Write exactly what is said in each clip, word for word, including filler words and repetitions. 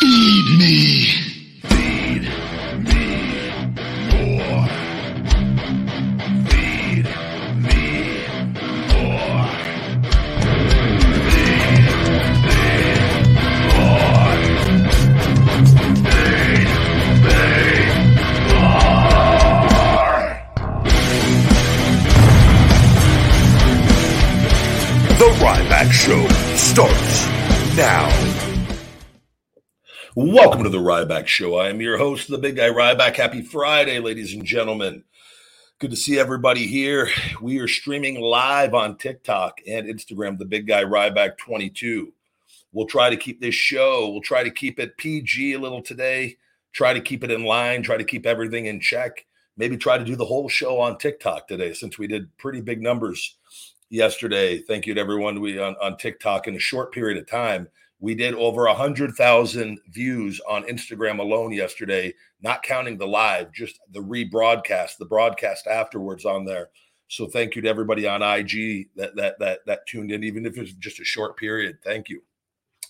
Feed me. Feed me more. Feed me more. Feed me more. Feed me more. The Ryback Show starts now. Welcome to the Ryback Show. I am your host, the big guy Ryback. Happy Friday, ladies and gentlemen. Good to see everybody here. We are streaming live on TikTok and Instagram, the big guy Ryback twenty-two. We'll try to keep this show. We'll try to keep it P G a little today. Try to keep it in line. Try to keep everything in check. Maybe try to do the whole show on TikTok today, since we did pretty big numbers yesterday. Thank you to everyone we on, on TikTok in a short period of time. We did over one hundred thousand views on Instagram alone yesterday, not counting the live, just the rebroadcast, the broadcast afterwards on there. So thank you to everybody on I G that that that that tuned in, even if it's just a short period. Thank you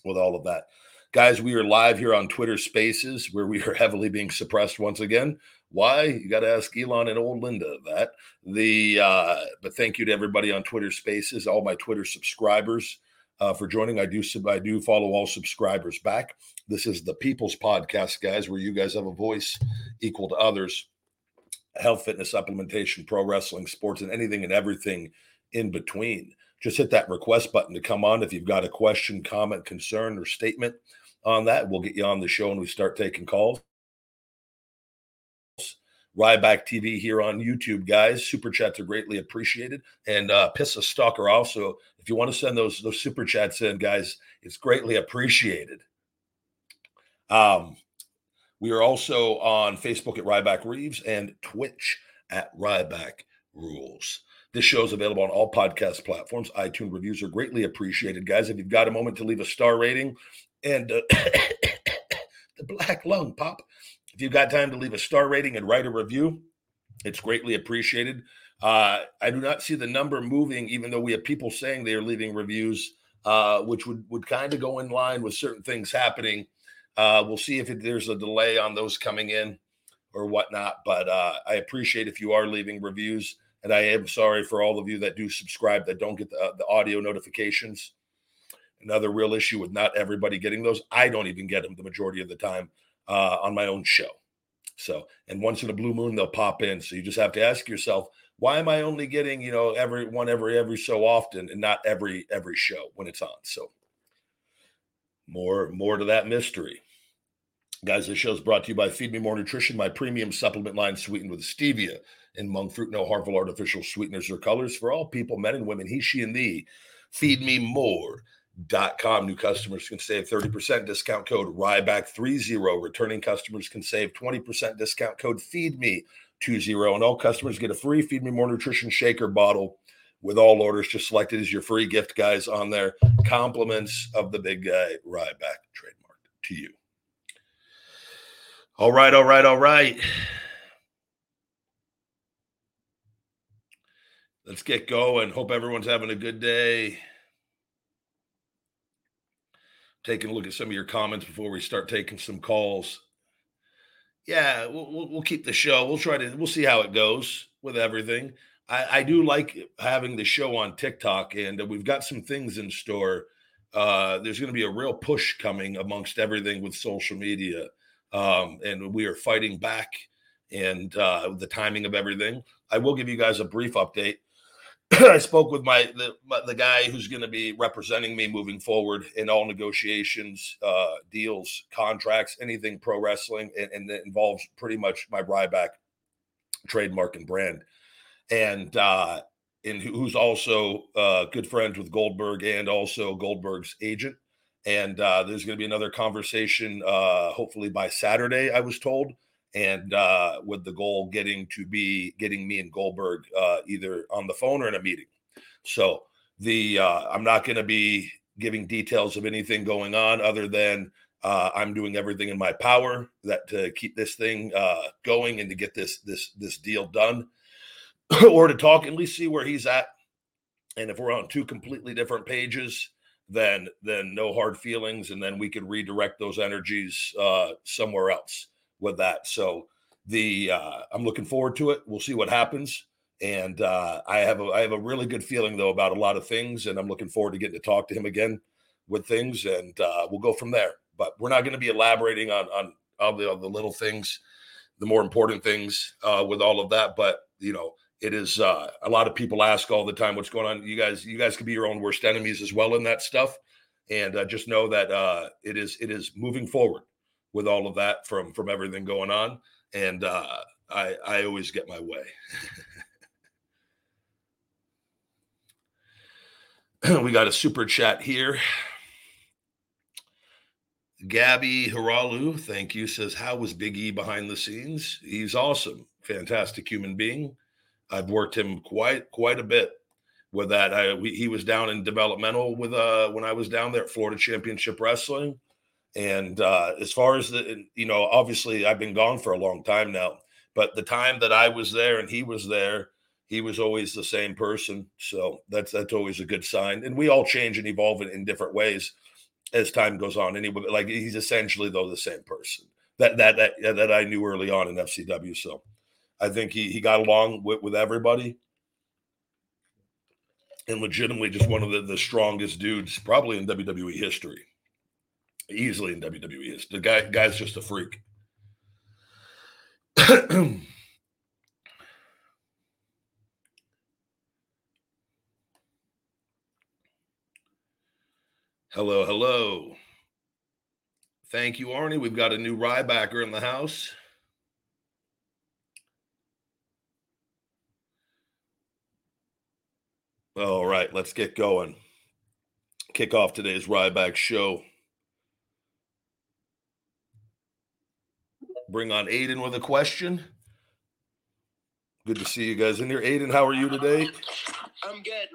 with all of that. Guys, we are live here on Twitter Spaces, where we are heavily being suppressed once again. Why? You got to ask Elon and old Linda that. The uh, but thank you to everybody on Twitter Spaces, all my Twitter subscribers. Uh, for joining. I do I do follow all subscribers back. This is the People's Podcast, guys, where you guys have a voice equal to others. Health, fitness, supplementation, pro wrestling, sports, and anything and everything in between. Just hit that request button to come on. If you've got a question, comment, concern, or statement on that, we'll get you on the show and we start taking calls. Ryback T V here on YouTube, guys. Super chats are greatly appreciated. And uh, Piss a Stalker also. If you want to send those, those super chats in, guys, it's greatly appreciated. Um, we are also on Facebook at Ryback Reeves and Twitch at Ryback Rules. This show is available on all podcast platforms. iTunes reviews are greatly appreciated, guys. If you've got a moment to leave a star rating and uh, the black lung pop. If you've got time to leave a star rating and write a review, it's greatly appreciated. Uh, I do not see the number moving, even though we have people saying they are leaving reviews, uh, which would, would kind of go in line with certain things happening. Uh, we'll see if it, there's a delay on those coming in or whatnot. But uh, I appreciate if you are leaving reviews. And I am sorry for all of you that do subscribe that don't get the, uh, the audio notifications. Another real issue with not everybody getting those. I don't even get them the majority of the time. Uh, on my own show. So, and once in a blue moon, they'll pop in. So you just have to ask yourself, why am I only getting, you know, every one, every, every so often and not every, every show when it's on. So more, more to that mystery. Guys, this show is brought to you by Feed Me More Nutrition, my premium supplement line sweetened with stevia and monk fruit, no harmful artificial sweeteners or colors for all people, men and women, he, she, and thee. Feed Me More. Dot com. New customers can save thirty percent discount code Ryback thirty. Returning customers can save twenty percent discount code Feed Me twenty. And all customers get a free Feed Me More Nutrition shaker bottle with all orders. Just selected as your free gift, guys, on there. Compliments of the big guy Ryback, trademarked to you. All right, all right, all right. Let's get going. Hope everyone's having a good day. Taking a look at some of your comments before we start taking some calls. yeah, we'll we'll keep the show. We'll try to. We'll see how it goes with everything. I, I do like having the show on TikTok, and we've got some things in store. Uh, there's going to be a real push coming amongst everything with social media, um, and we are fighting back. And uh, the timing of everything. I will give you guys a brief update. I spoke with my the, my, the guy who's going to be representing me moving forward in all negotiations, uh, deals, contracts, anything pro wrestling, and, and that involves pretty much my Ryback trademark and brand. And uh, and who's also uh, good friends with Goldberg and also Goldberg's agent. And uh, there's going to be another conversation, uh, hopefully by Saturday, I was told. And uh, with the goal getting to be getting me and Goldberg uh, either on the phone or in a meeting. So the uh, I'm not going to be giving details of anything going on other than uh, I'm doing everything in my power that to keep this thing uh, going and to get this this this deal done, or to talk and at least see where he's at. And if we're on two completely different pages, then then no hard feelings, and then we could redirect those energies uh, somewhere else. With that. So the uh, I'm looking forward to it. We'll see what happens. And uh, I have a I have a really good feeling, though, about a lot of things. And I'm looking forward to getting to talk to him again with things. And uh, we'll go from there. But we're not going to be elaborating on on all the, all the little things, the more important things uh, with all of that. But, you know, it is uh, a lot of people ask all the time what's going on. You guys, you guys could be your own worst enemies as well in that stuff. And uh, just know that uh, it is it is moving forward. With all of that from, from everything going on. And uh, I, I always get my way. We got a super chat here. Gabby Hiralu, thank you, says, how was Big E behind the scenes? He's awesome. Fantastic human being. I've worked him quite, quite a bit with that. I, we, he was down in developmental with uh, when I was down there at Florida Championship Wrestling. And uh, as far as the, you know, obviously I've been gone for a long time now, but the time that I was there and he was there, he was always the same person. So that's, that's always a good sign. And we all change and evolve in, in different ways as time goes on. Anyway, like he's essentially though, the same person that, that, that, that I knew early on in F C W. So I think he, he got along with, with everybody and legitimately just one of the, the strongest dudes probably in W W E history. Easily in W W E is the guy. Guy's just a freak. Hello, hello. Thank you, Arnie. We've got a new Rybacker in the house. All right, let's get going. Kick off today's Ryback show. Bring on Aiden with a question. Good to see you guys in here. Aiden, how are you today? I'm good.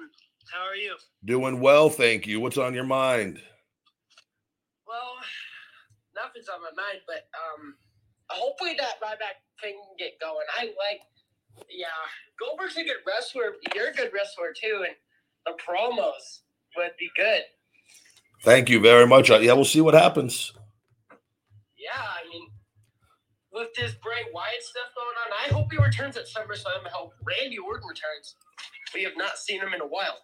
How are you? Doing well, thank you. What's on your mind? Well, nothing's on my mind, but um, hopefully that Ryback thing can get going. I like, yeah, Goldberg's a good wrestler. You're a good wrestler, too, and the promos would be good. Thank you very much. Yeah, we'll see what happens. Yeah, I mean, with this Bray Wyatt stuff going on, I hope he returns at SummerSlam. I hope Randy Orton returns. We have not seen him in a while.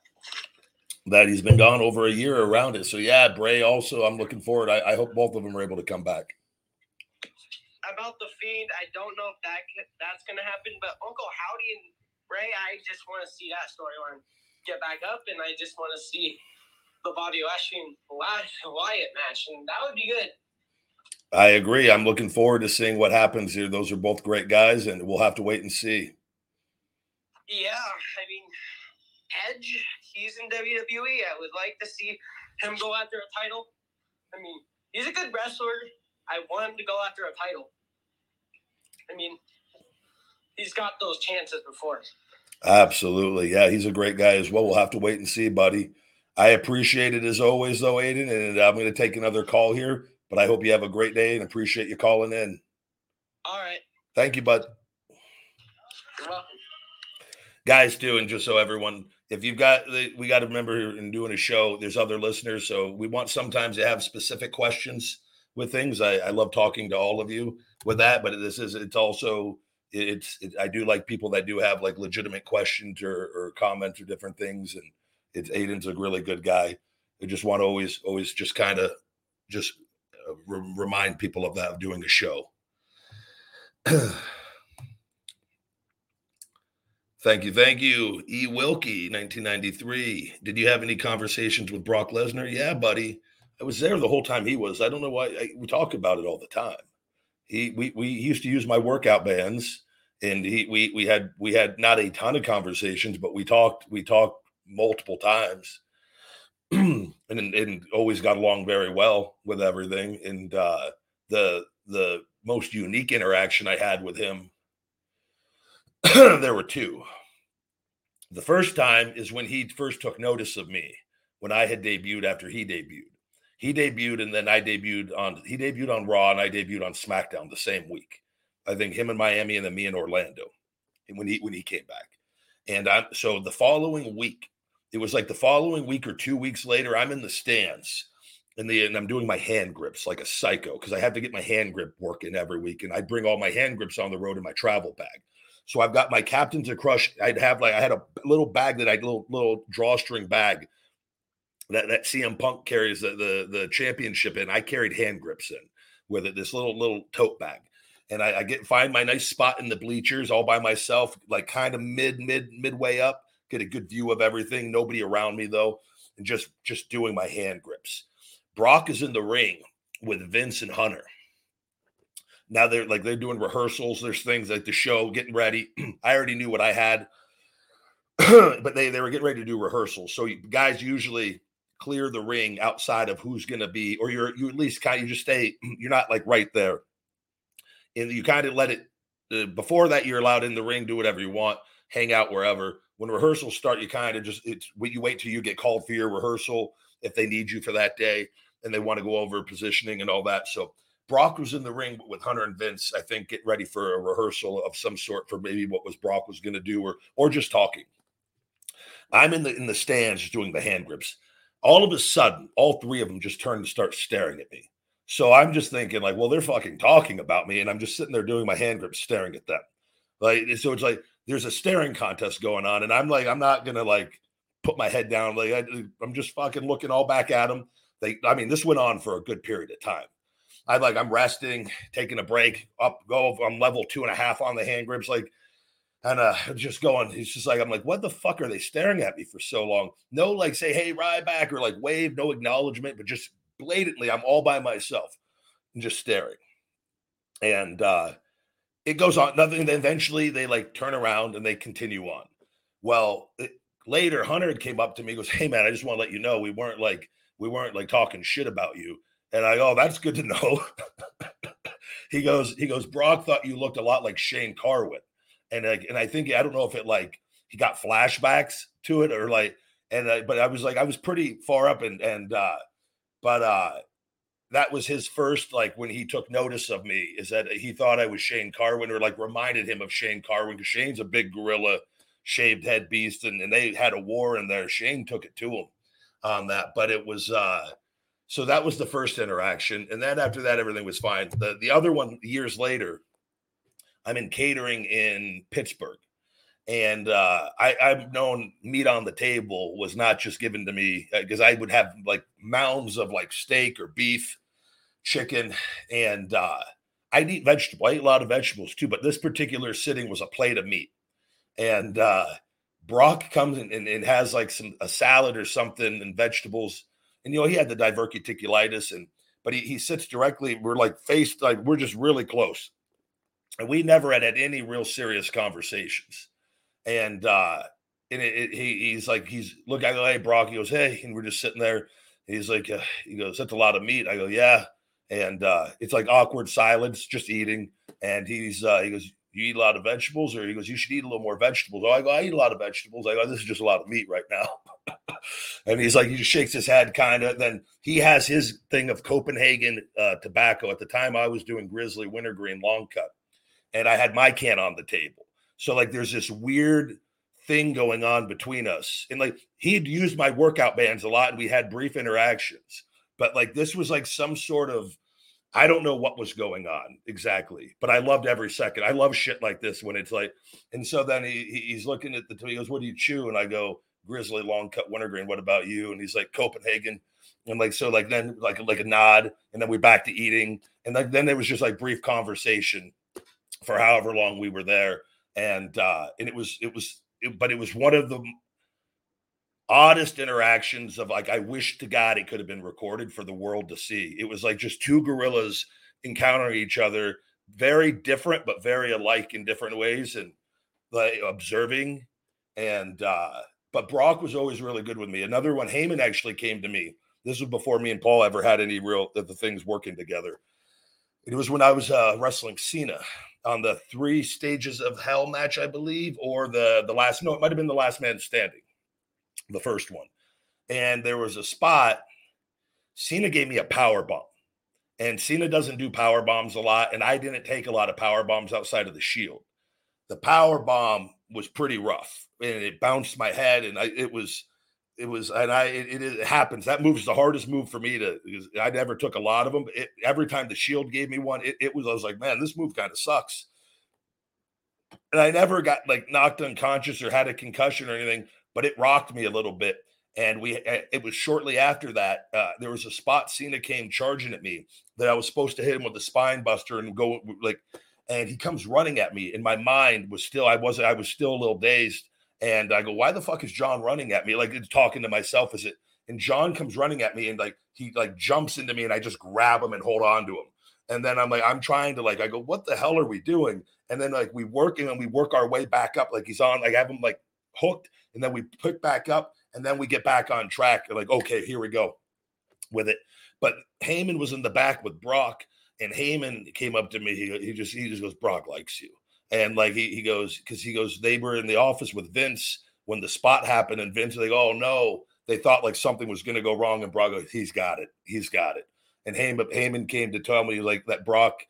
That he's been gone over a year around it. So, yeah, Bray also, I'm looking forward. I, I hope both of them are able to come back. About The Fiend, I don't know if that that's going to happen, but Uncle Howdy and Bray, I just want to see that storyline get back up, and I just want to see the Bobby Lashley and Wyatt match, and that would be good. I agree. I'm looking forward to seeing what happens here. Those are both great guys, and we'll have to wait and see. Yeah, I mean, Edge, he's in W W E. I would like to see him go after a title. I mean, he's a good wrestler. I want him to go after a title. I mean, he's got those chances before. Absolutely. Yeah, he's a great guy as well. We'll have to wait and see, buddy. I appreciate it as always, though, Aiden, and I'm going to take another call here. But I hope you have a great day and appreciate you calling in. All right. Thank you, bud. You're welcome. Guys, too, and just so everyone, if you've got, we got to remember in doing a show, there's other listeners. So we want sometimes to have specific questions with things. I, I love talking to all of you. with that. But this is, it's also, it's, it, I do like people that do have like legitimate questions or, or comments or different things. And it's, Aiden's a really good guy. I just want to always, always just kind of just uh, re- remind people of that, of doing a show. Thank you. Thank you. E. Wilkie, nineteen ninety-three. Did you have any conversations with Brock Lesnar? Yeah, buddy. I was there the whole time he was. I don't know why. I, we talk about it all the time. He, we, we used to use my workout bands, and he, we, we had, we had not a ton of conversations, but we talked, we talked multiple times and, and always got along very well with everything. And uh, the, the most unique interaction I had with him, there were two. The first time is when he first took notice of me, when I had debuted after he debuted. He debuted, and then I debuted on, he debuted on Raw, and I debuted on SmackDown the same week. I think him in Miami, and then me in Orlando, and when he, when he came back. And I, so the following week, it was like the following week or two weeks later, I'm in the stands, and the, and I'm doing my hand grips like a psycho, because I have to get my hand grip work in every week. And I bring all my hand grips on the road in my travel bag. So I've got my Captains of Crush. I'd have like, I had a little bag that I, little, little drawstring bag that, that C M Punk carries the, the, the championship in. I carried hand grips in with it, this little, little tote bag. And I, I get, find my nice spot in the bleachers all by myself, like kind of mid, mid, midway up, get a good view of everything. Nobody around me though. And just, just doing my hand grips. Brock is in the ring with Vince and Hunter. Now they're like, they're doing rehearsals. There's things like the show, getting ready. I already knew what I had, but they, they were getting ready to do rehearsals. So you, guys usually clear the ring outside of who's going to be, or you're, you at least kind of, you just stay, you're not like right there. And you kind of let it, uh, before that, you're allowed in the ring, do whatever you want, hang out wherever. When rehearsals start, you kind of just, it's, you wait till you get called for your rehearsal if they need you for that day and they want to go over positioning and all that. So Brock was in the ring with Hunter and Vince, I think, get ready for a rehearsal of some sort for maybe what was Brock was going to do, or or just talking. I'm in the in the stands just doing the hand grips. All of a sudden, all three of them just turn and start staring at me. So I'm just thinking like, well, they're fucking talking about me, and I'm just sitting there doing my hand grips, staring at them. Like, so it's like there's a staring contest going on, and I'm like, I'm not gonna like put my head down. Like I, I'm just fucking looking all back at them. They, I mean, this went on for a good period of time. I like, I'm resting, taking a break, up, go, I'm level two and a half on the hand grips, like, and uh, just going, he's just like, I'm like, what the fuck are they staring at me for so long? No, like, say, hey, Ryback, or like, wave, no acknowledgement, but just blatantly, I'm all by myself, and just staring, and uh, it goes on, nothing, then eventually, they like, turn around, and they continue on. Well, it, later, Hunter came up to me, goes, hey, man, I just want to let you know, we weren't like, we weren't like, talking shit about you. And I go, oh, that's good to know. he goes, he goes, Brock thought you looked a lot like Shane Carwin. And like, and I think, I don't know if it like, he got flashbacks to it or like, and I, but I was like, I was pretty far up and, and, uh, but, uh, that was his first, like when he took notice of me, is that he thought I was Shane Carwin, or like reminded him of Shane Carwin, because Shane's a big gorilla, shaved head beast. And, and they had a war in there. Shane took it to him on that, but it was, uh, so that was the first interaction. And then after that, everything was fine. The the other one, years later, I'm in catering in Pittsburgh. And uh, I, I've known meat on the table was not just given to me, because I would have like mounds of like steak or beef, chicken. And uh, I'd eat vegetables. I ate a lot of vegetables too. But this particular sitting was a plate of meat. And uh, Brock comes in and, and has like some a salad or something and vegetables. And, you know, he had the diverticulitis, and but he, he sits directly. We're like faced, like we're just really close. And we never had, had any real serious conversations. And uh, and it, it, he he's like, he's, look, I go, hey, Brock. He goes, hey. And we're just sitting there. He's like, uh, he goes, that's a lot of meat. I go, yeah. And uh, it's like awkward silence, just eating. And he's, uh, he goes, you eat a lot of vegetables? Or he goes, you should eat a little more vegetables. Oh, I go, I eat a lot of vegetables. I go, this is just a lot of meat right now. And he's like, he just shakes his head kind of. Then he has his thing of Copenhagen uh, tobacco. At the time, I was doing Grizzly Wintergreen Long Cut, and I had my can on the table. So, like, there's this weird thing going on between us. And, like, he'd used my workout bands a lot, and we had brief interactions. But, like, this was, like, some sort of I don't know what was going on exactly, but I loved every second. I love shit like this when it's like, and so then he he's looking at the, he goes, what do you chew? And I go, Grizzly Long Cut Wintergreen. What about you? And he's like, Copenhagen. And like, so like, then like, like a nod. And then we back to eating. And like, then there was just like brief conversation for however long we were there. And, uh, and it was, it was, it, but it was one of the oddest interactions of like, I wish to God it could have been recorded for the world to see. It was like just two gorillas encountering each other, very different, but very alike in different ways and like observing. And, uh, but Brock was always really good with me. Another one, Heyman actually came to me. This was before me and Paul ever had any real the, the things working together. It was when I was uh, wrestling Cena on the Three Stages of Hell match, I believe, or the the last, no, it might have been the Last Man Standing, the first one. And there was a spot, Cena gave me a power bomb, and Cena doesn't do power bombs a lot, and I didn't take a lot of power bombs outside of the Shield. The power bomb was pretty rough, and it bounced my head, and I, it was, it was, and I, it, it happens. That move is the hardest move for me to, I never took a lot of them. It, every time the Shield gave me one, it, it was, I was like, man, this move kind of sucks. And I never got like knocked unconscious or had a concussion or anything, but it rocked me a little bit. And we, it was shortly after that, uh, there was a spot Cena came charging at me that I was supposed to hit him with a spine buster and go like, and he comes running at me, and my mind was still, I wasn't, I was still a little dazed. And I go, why the fuck is John running at me? Like, it's talking to myself, is it? And John comes running at me, and like, he like jumps into me, and I just grab him and hold on to him. And then I'm like, I'm trying to like, I go, what the hell are we doing? And then like, we work and we work our way back up. Like he's on, like I have him like hooked, and then we pick back up, and then we get back on track. And like, okay, here we go with it. But Heyman was in the back with Brock. And Heyman came up to me. He, he just he just goes, Brock likes you. And like he he goes, because he goes, they were in the office with Vince when the spot happened, and Vince was like, oh no, they thought like something was gonna go wrong, and Brock goes, he's got it, he's got it. And Heyman Heyman came to tell me like that Brock,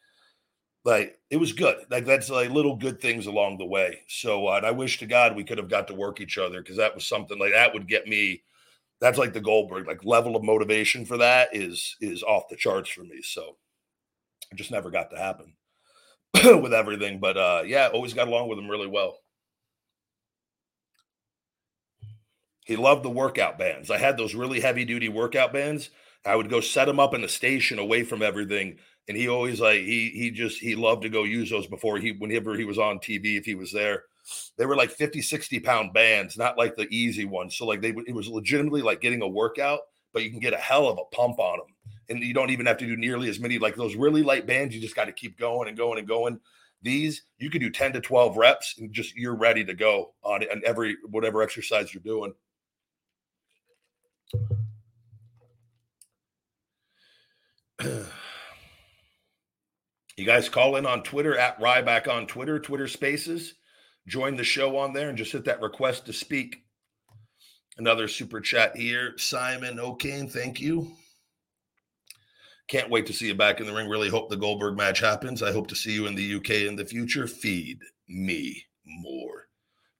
like it was good. Like that's like little good things along the way. So uh, and I wish to God we could have got to work each other, because that was something like that would get me. That's like the Goldberg like level of motivation for that is is off the charts for me. So. It just never got to happen with everything. But, uh, yeah, always got along with him really well. He loved the workout bands. I had those really heavy-duty workout bands. I would go set them up in the station away from everything, and he always, like, he he just, he loved to go use those before he, whenever he was on T V, if he was there. They were, like, fifty, sixty-pound bands, not, like, the easy ones. So, like, they it was legitimately, like, getting a workout, but you can get a hell of a pump on them. And you don't even have to do nearly as many, like those really light bands. You just got to keep going and going and going. These, you can do ten to twelve reps and just, you're ready to go on it and every, whatever exercise you're doing. You guys call in on Twitter at Ryback on Twitter, Twitter Spaces, join the show on there and just hit that request to speak. Another super chat here, Simon O'Kane. Thank you. Can't wait to see you back in the ring. Really hope the Goldberg match happens. I hope to see you in the U K in the future. Feed me more.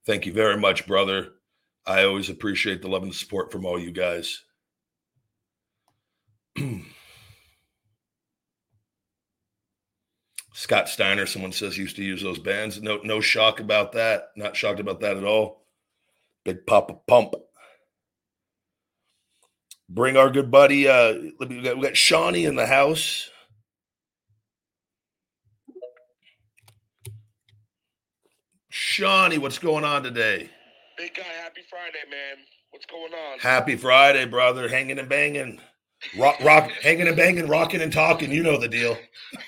Thank you very much, brother. I always appreciate the love and support from all you guys. Scott Steiner, someone says, used to use those bands. No, no shock about that. Not shocked about that at all. Big Papa Pump. Bring our good buddy, uh, we got, we got Shawnee in the house. Shawnee, what's going on today? Big guy, happy Friday, man. What's going on? Happy Friday, brother. Hanging and banging. Rock, rock, hanging and banging, rocking and talking. You know the deal.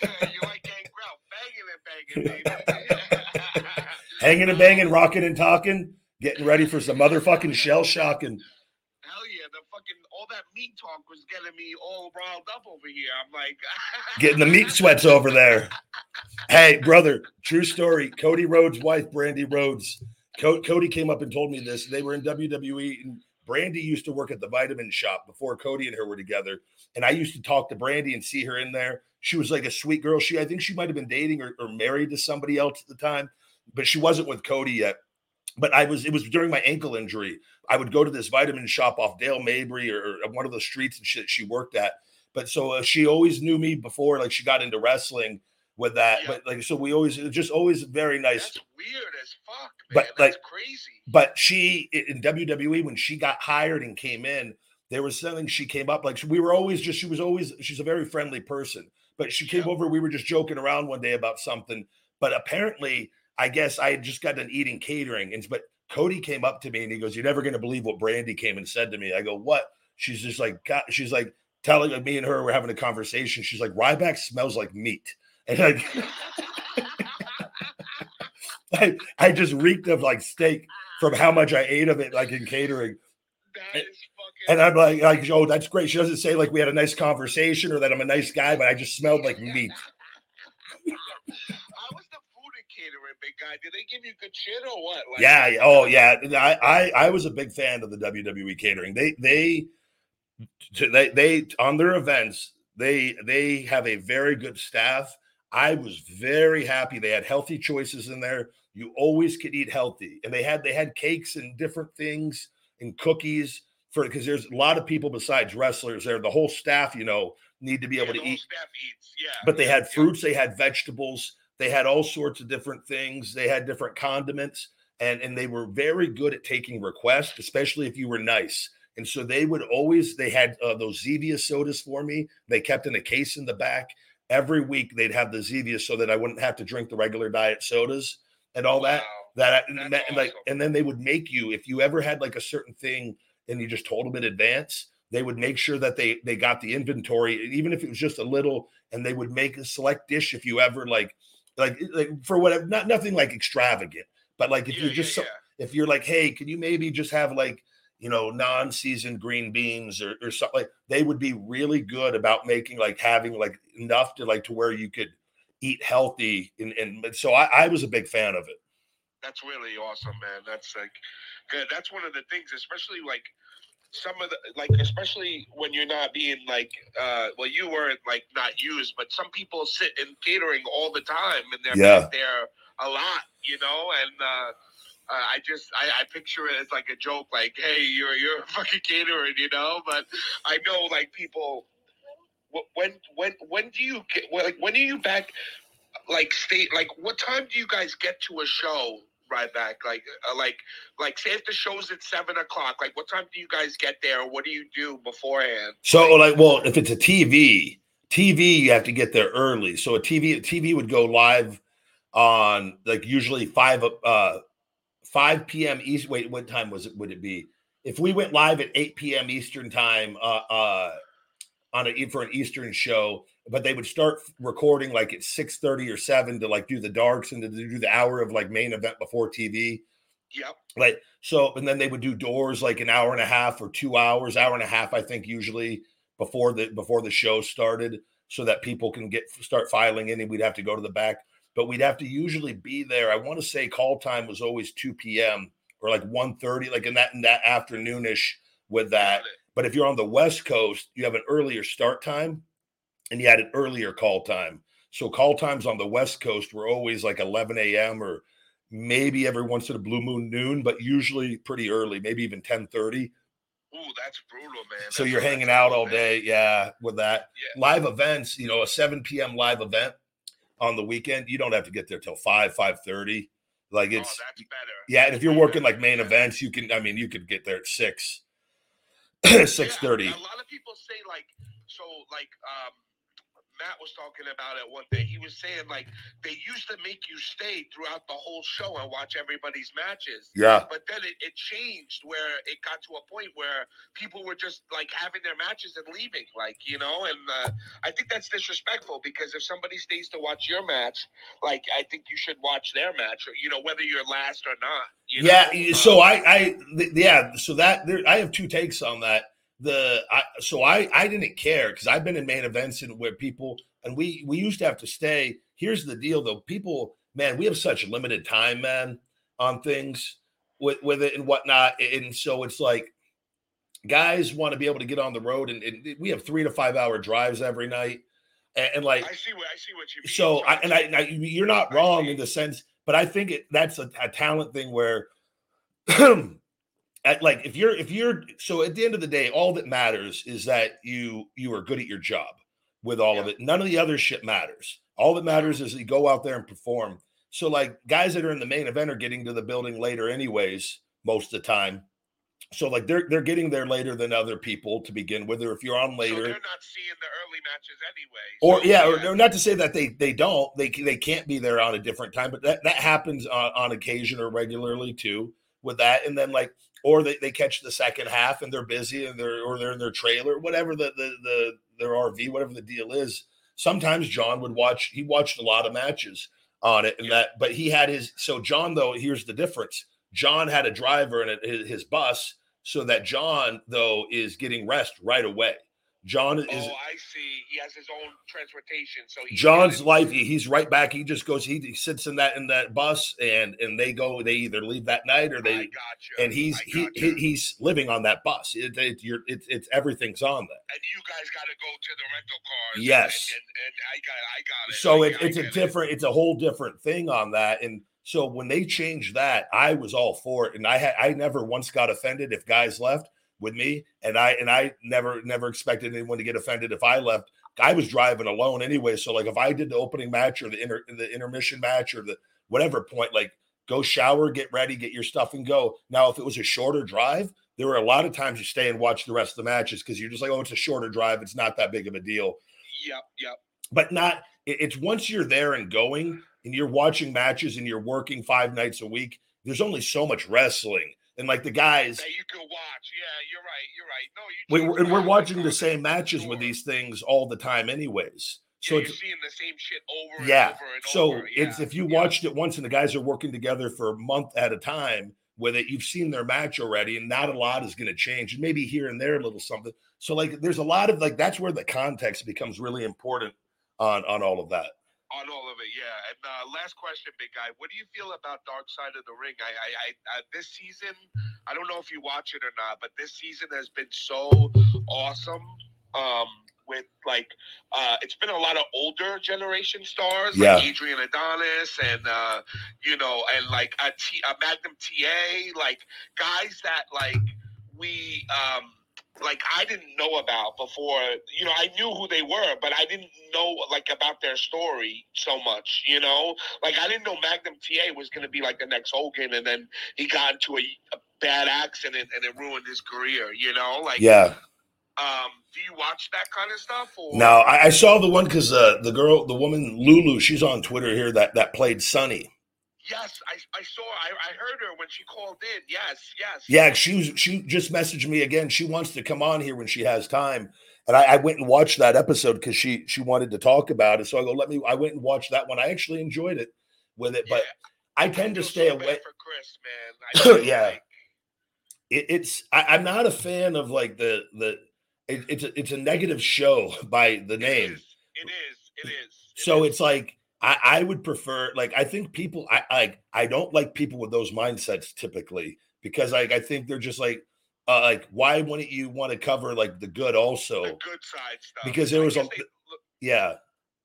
You like Gangrel, banging and banging, baby. Hanging and banging, rocking and talking. Getting ready for some motherfucking shell shocking. All that meat talk was getting me all riled up over here. I'm like... Getting the meat sweats over there. Hey, brother, true story. Cody Rhodes' wife, Brandy Rhodes. Co- Cody came up and told me this. They were in W W E, and Brandy used to work at the Vitamin Shop before Cody and her were together. And I used to talk to Brandy and see her in there. She was like a sweet girl. She, I think she might have been dating or, or married to somebody else at the time, but she wasn't with Cody yet. But I was, it was during my ankle injury. I would go to this Vitamin Shop off Dale Mabry or, or one of those streets and shit she worked at. But so uh, she always knew me before, like she got into wrestling with that. Yeah. But like, so we always just always very nice. That's weird as fuck, man. But that's like crazy. But she in W W E, when she got hired and came in, there was something she came up like we were always just she was always she's a very friendly person. But she came yeah. over. We were just joking around one day about something. But apparently, I guess I had just got done eating catering. And but Cody came up to me and he goes, "You're never going to believe what Brandy came and said to me." I go, "What?" She's just like, God, she's like telling like, me and her, we're having a conversation. She's like, "Ryback smells like meat." And I, I, I just reeked of like steak from how much I ate of it, like in catering. That is fucking and I'm like, like, oh, that's great. She doesn't say like we had a nice conversation or that I'm a nice guy, but I just smelled like meat. How was the food and catering, big guy? Did they give you good shit or what? Like, yeah. Oh, yeah. I, I I was a big fan of the W W E catering. They they they they on their events they they have a very good staff. I was very happy they had healthy choices in there. You always could eat healthy, and they had they had cakes and different things. And cookies for because there's a lot of people besides wrestlers there. The whole staff, you know, need to be yeah, able to eat. Staff eats. Yeah, but they had fruits, yeah. they had vegetables, they had all sorts of different things. They had different condiments, and and they were very good at taking requests, especially if you were nice. And so they would always they had uh, those Zevia sodas for me. They kept in a case in the back every week. They'd have the Zevia so that I wouldn't have to drink the regular diet sodas and all wow. that. That, I, that awesome. Like, and then they would make you, if you ever had like a certain thing and you just told them in advance, they would make sure that they, they got the inventory, even if it was just a little, and they would make a select dish. If you ever like, like, like for whatever, not nothing like extravagant, but like, if yeah, you're just, yeah, yeah. if you're like, hey, can you maybe just have like, you know, non-seasoned green beans or, or something like they would be really good about making, like having like enough to like, to where you could eat healthy. And, and so I, I was a big fan of it. That's really awesome, man. That's like good. That's one of the things, especially like some of the, like, especially when you're not being like, uh, well, you weren't like not used, but some people sit in catering all the time and they're yeah. there a lot, you know? And, uh, Uh, I just I, I picture it as like a joke, like, hey, you're you're a fucking catering, you know. But I know like people. When when when do you get like when are you back? Like state like what time do you guys get to a show? Right back like uh, like like say if the show's at seven o'clock, like what time do you guys get there? What do you do beforehand? So like well, if it's a T V, T V you have to get there early. So a T V T V would go live on like usually five uh. five p.m. East. Wait, what time was it? Would it be if we went live at eight p.m. Eastern time uh, uh, on a for an Eastern show? But they would start recording like at six thirty or seven to like do the darks and to do the hour of like main event before T V. Yep. Like so, and then they would do doors like an hour and a half or two hours, hour and a half, I think, usually before the before the show started, so that people can get start filing in, and we'd have to go to the back. But we'd have to usually be there. I want to say call time was always two p.m. or like one thirty, like in that in that afternoonish with that. But if you're on the West Coast, you have an earlier start time and you had an earlier call time. So call times on the West Coast were always like eleven a.m. or maybe every once in a blue moon noon, but usually pretty early, maybe even ten thirty. Ooh, that's brutal, man. That's so you're hanging out brutal, all day, man. Yeah, with that. Yeah. Live events, you know, a seven p.m. live event on the weekend, you don't have to get there till five, five thirty. Like it's oh, that's better. Yeah, and if you're working like main events, you can. I mean, you could get there at six, six thirty. Yeah, a lot of people say like so. Like um, Matt was talking about it one day. He was saying like they used to make you stay throughout the whole show and watch everybody's matches. Yeah. But then it, it changed where it got to a point where people were just like having their matches and leaving, like, you know, and uh, I think that's disrespectful because if somebody stays to watch your match, like I think you should watch their match, or, you know, whether you're last or not. You know? Yeah. So I, I, th- yeah. So that there, I have two takes on that. The I, so I I didn't care because I've been in main events and where people and we we used to have to stay. Here's the deal though, people, man, we have such limited time, man, on things with with it and whatnot, and so it's like guys want to be able to get on the road, and, and we have three to five hour drives every night, and, and like I see what I see what you mean. So I, and I, and I you're not wrong in the sense, but I think it that's a, a talent thing where. at, like if you're if you're so at the end of the day, all that matters is that you you are good at your job with all yeah. of it. None of the other shit matters. All that matters is that you go out there and perform. So like guys that are in the main event are getting to the building later anyways, most of the time. So like they're they're getting there later than other people to begin with, or if you're on later, so they're not seeing the early matches anyway. Or so, yeah, yeah, or not to say that they they don't they they can't be there on a different time, but that, that happens on, on occasion or regularly too with that. And then like or they, they catch the second half and they're busy and they're or they're in their trailer, whatever the the the their R V, whatever the deal is. Sometimes John would watch. He watched a lot of matches on it, and yeah. that. But he had his. So John though, here's the difference. John had a driver in it, his bus, so that John, though, is getting rest right away. John is. Oh, I see. He has his own transportation. So he John's life, he's right back. He just goes. He sits in that in that bus, and and they go. They either leave that night or they. I gotcha. And he's gotcha. he, he he's living on that bus. It, it, you're, it, it's everything's on that. And you guys got to go to the rental cars. Yes. And, and, and I got I got it. So it, it's a different. It. It's a whole different thing on that, and. So when they changed that, I was all for it, and I had I never once got offended if guys left with me, and I and I never never expected anyone to get offended if I left. I was driving alone anyway, so like if I did the opening match or the inter, the intermission match or the whatever point, like go shower, get ready, get your stuff, and go. Now if it was a shorter drive, there were a lot of times you stay and watch the rest of the matches because you're just like, oh, it's a shorter drive, it's not that big of a deal. Yep, yep. But not it, it's once you're there and going. And you're watching matches and you're working five nights a week, there's only so much wrestling. And like the guys that you can watch. Yeah, you're right. You're right. No, you we, and we're watching the same matches sure. with these things all the time, anyways. So yeah, you're it's, seeing the same shit over and yeah. over and so over. Yeah. It's if you yeah. watched it once and the guys are working together for a month at a time with it, you've seen their match already, and not a lot is going to change. And maybe here and there a little something. So, like, there's a lot of like that's where the context becomes really important on, on all of that. On all of it, yeah. And uh, last question, big guy. What do you feel about Dark Side of the Ring? I, I, I, this season, I don't know if you watch it or not, but this season has been so awesome. Um, with like, uh, it's been a lot of older generation stars, yeah. like Adrian Adonis, and uh, you know, and like a, T, a Magnum T A, like guys that like we. Um, Like I didn't know about before, you know, I knew who they were, but I didn't know like about their story so much, you know, like I didn't know Magnum T A was going to be like the next Hogan. And then he got into a, a bad accident and it ruined his career, you know, like, yeah. Um, do you watch that kind of stuff? Or? No, I, I saw the one cause uh, the girl, the woman, Lulu, she's on Twitter here that, that played Sunny. Yes, I, I saw. I, I heard her when she called in. Yes, yes. Yeah, she was, she just messaged me again. She wants to come on here when she has time, and I, I went and watched that episode because she she wanted to talk about it. So I go, let me. I went and watched that one. I actually enjoyed it with it, but yeah. I tend I to stay so away. For Chris, man. I yeah, like... it, it's. I, I'm not a fan of like the the. It, it's a, it's a negative show by the name. It is. It is. It is. It so is. It's like. I, I would prefer, like, I think people, I, I I don't like people with those mindsets typically because, like, I think they're just like, uh, like, why wouldn't you want to cover like the good also? The good side stuff. Because there I was a, look, yeah.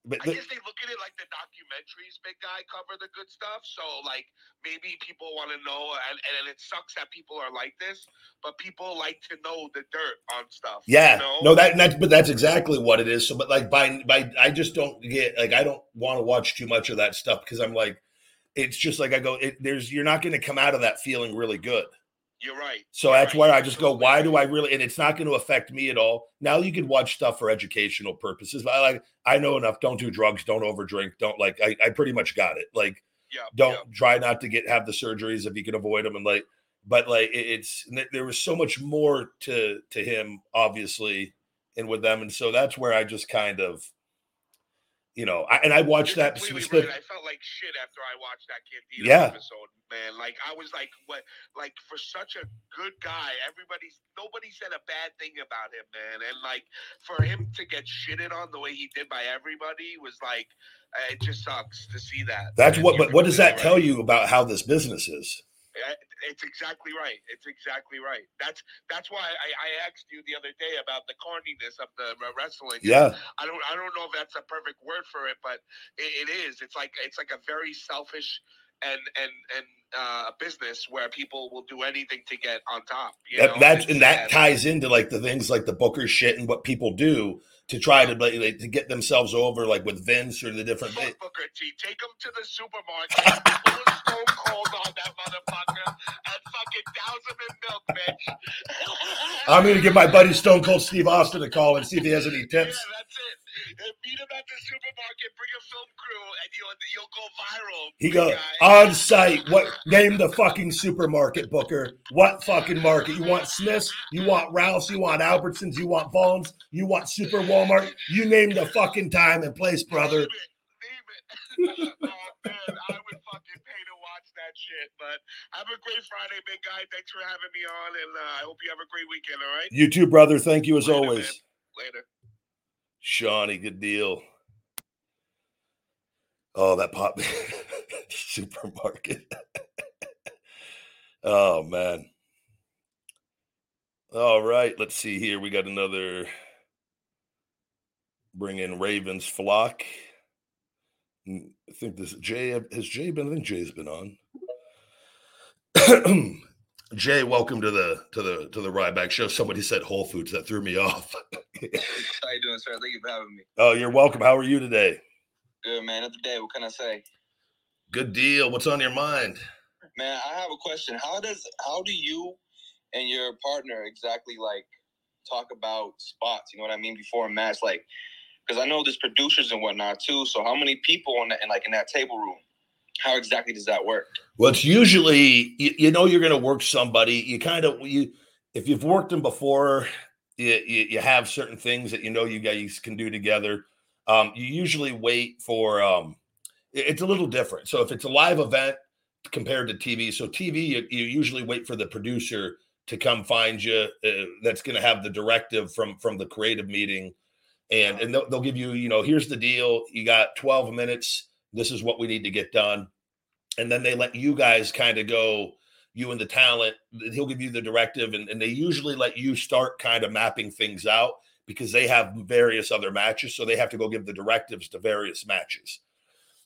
But I the, guess they look at it like the documentaries, big guy, cover the good stuff. So, like, maybe people want to know, and, and it sucks that people are like this, but people like to know the dirt on stuff. Yeah, you know? no, that, that, but that's exactly what it is. So, but like, by by, I just don't get like, I don't want to watch too much of that stuff because I'm like, it's just like I go, it, there's, you're not going to come out of that feeling really good. You're right. So You're that's right. why I just go, why do I really? And it's not going to affect me at all. Now you can watch stuff for educational purposes. But I like, I know enough. Don't do drugs. Don't overdrink. Don't like. I, I pretty much got it. Like, yeah, don't yeah. try not to get have the surgeries if you can avoid them. And like, but like, it, it's there was so much more to to him, obviously, and with them. And so that's where I just kind of. You know, I, and I watched You're that. Specific... Right. I felt like shit after I watched that Candido yeah. episode, man. Like I was like, what? Like for such a good guy, everybody's nobody said a bad thing about him, man. And like for him to get shitted on the way he did by everybody was like, uh, it just sucks to see that. That's man. what. But what does that right. tell you about how this business is? It's exactly right. It's exactly right. That's that's why I, I asked you the other day about the corniness of the wrestling. Yeah. I don't I don't know if that's a perfect word for it, but it, it is. It's like it's like a very selfish and and and uh, a business where people will do anything to get on top. You that, know? That's, and that ties into like the things like the Booker shit and what people do to try to like, to get themselves over, like with Vince or the different. Booker T, take him to the supermarket, pull a stone cold on that motherfucker, and fucking douse him in milk, bitch. I'm gonna give my buddy Stone Cold Steve Austin a call and see if he has any tips. Yeah, that's it. Meet him at the supermarket, bring a film crew, and you'll, you'll go viral. He goes, on site, what, name the fucking supermarket, Booker. What fucking market? You want Smith's? You want Ralph's? You want Albertsons? You want Vaughn's? You want Super Walmart? You name the fucking time and place, brother. Name it. Name it. Oh, man, I would fucking pay to watch that shit, but have a great Friday, big guy. Thanks for having me on, and uh, I hope you have a great weekend, all right? You too, brother. Thank you as Later, always. Man. Later. Shawnee, good deal. Oh, that pop supermarket. Oh, man. All right. Let's see here. We got another. Bring in Raven's Flock. I think this Jay has Jay been. I think Jay's been on. Jay, welcome to the to the to the Ryback Show. Somebody said Whole Foods, that threw me off. How you doing, sir? Thank you for having me. Oh, you're welcome. How are you today? Good, man. Another day. What can I say? Good deal. What's on your mind, man? I have a question. How does how do you and your partner exactly like talk about spots? You know what I mean? Before a match, like, because I know there's producers and whatnot too. So how many people on that and like in that table room? How exactly does that work? Well, it's usually, you, you know, you're going to work somebody. You kind of, you if you've worked them before, you, you, you have certain things that you know you guys can do together. Um, you usually wait for, um, it, it's a little different. So if it's a live event compared to T V, so T V, you, you usually wait for the producer to come find you. Uh, that's going to have the directive from, from the creative meeting. And, and they'll, they'll give you, you know, here's the deal. You got twelve minutes. This is what we need to get done. And then they let you guys kind of go, you and the talent. He'll give you the directive, and, and they usually let you start kind of mapping things out because they have various other matches, so they have to go give the directives to various matches.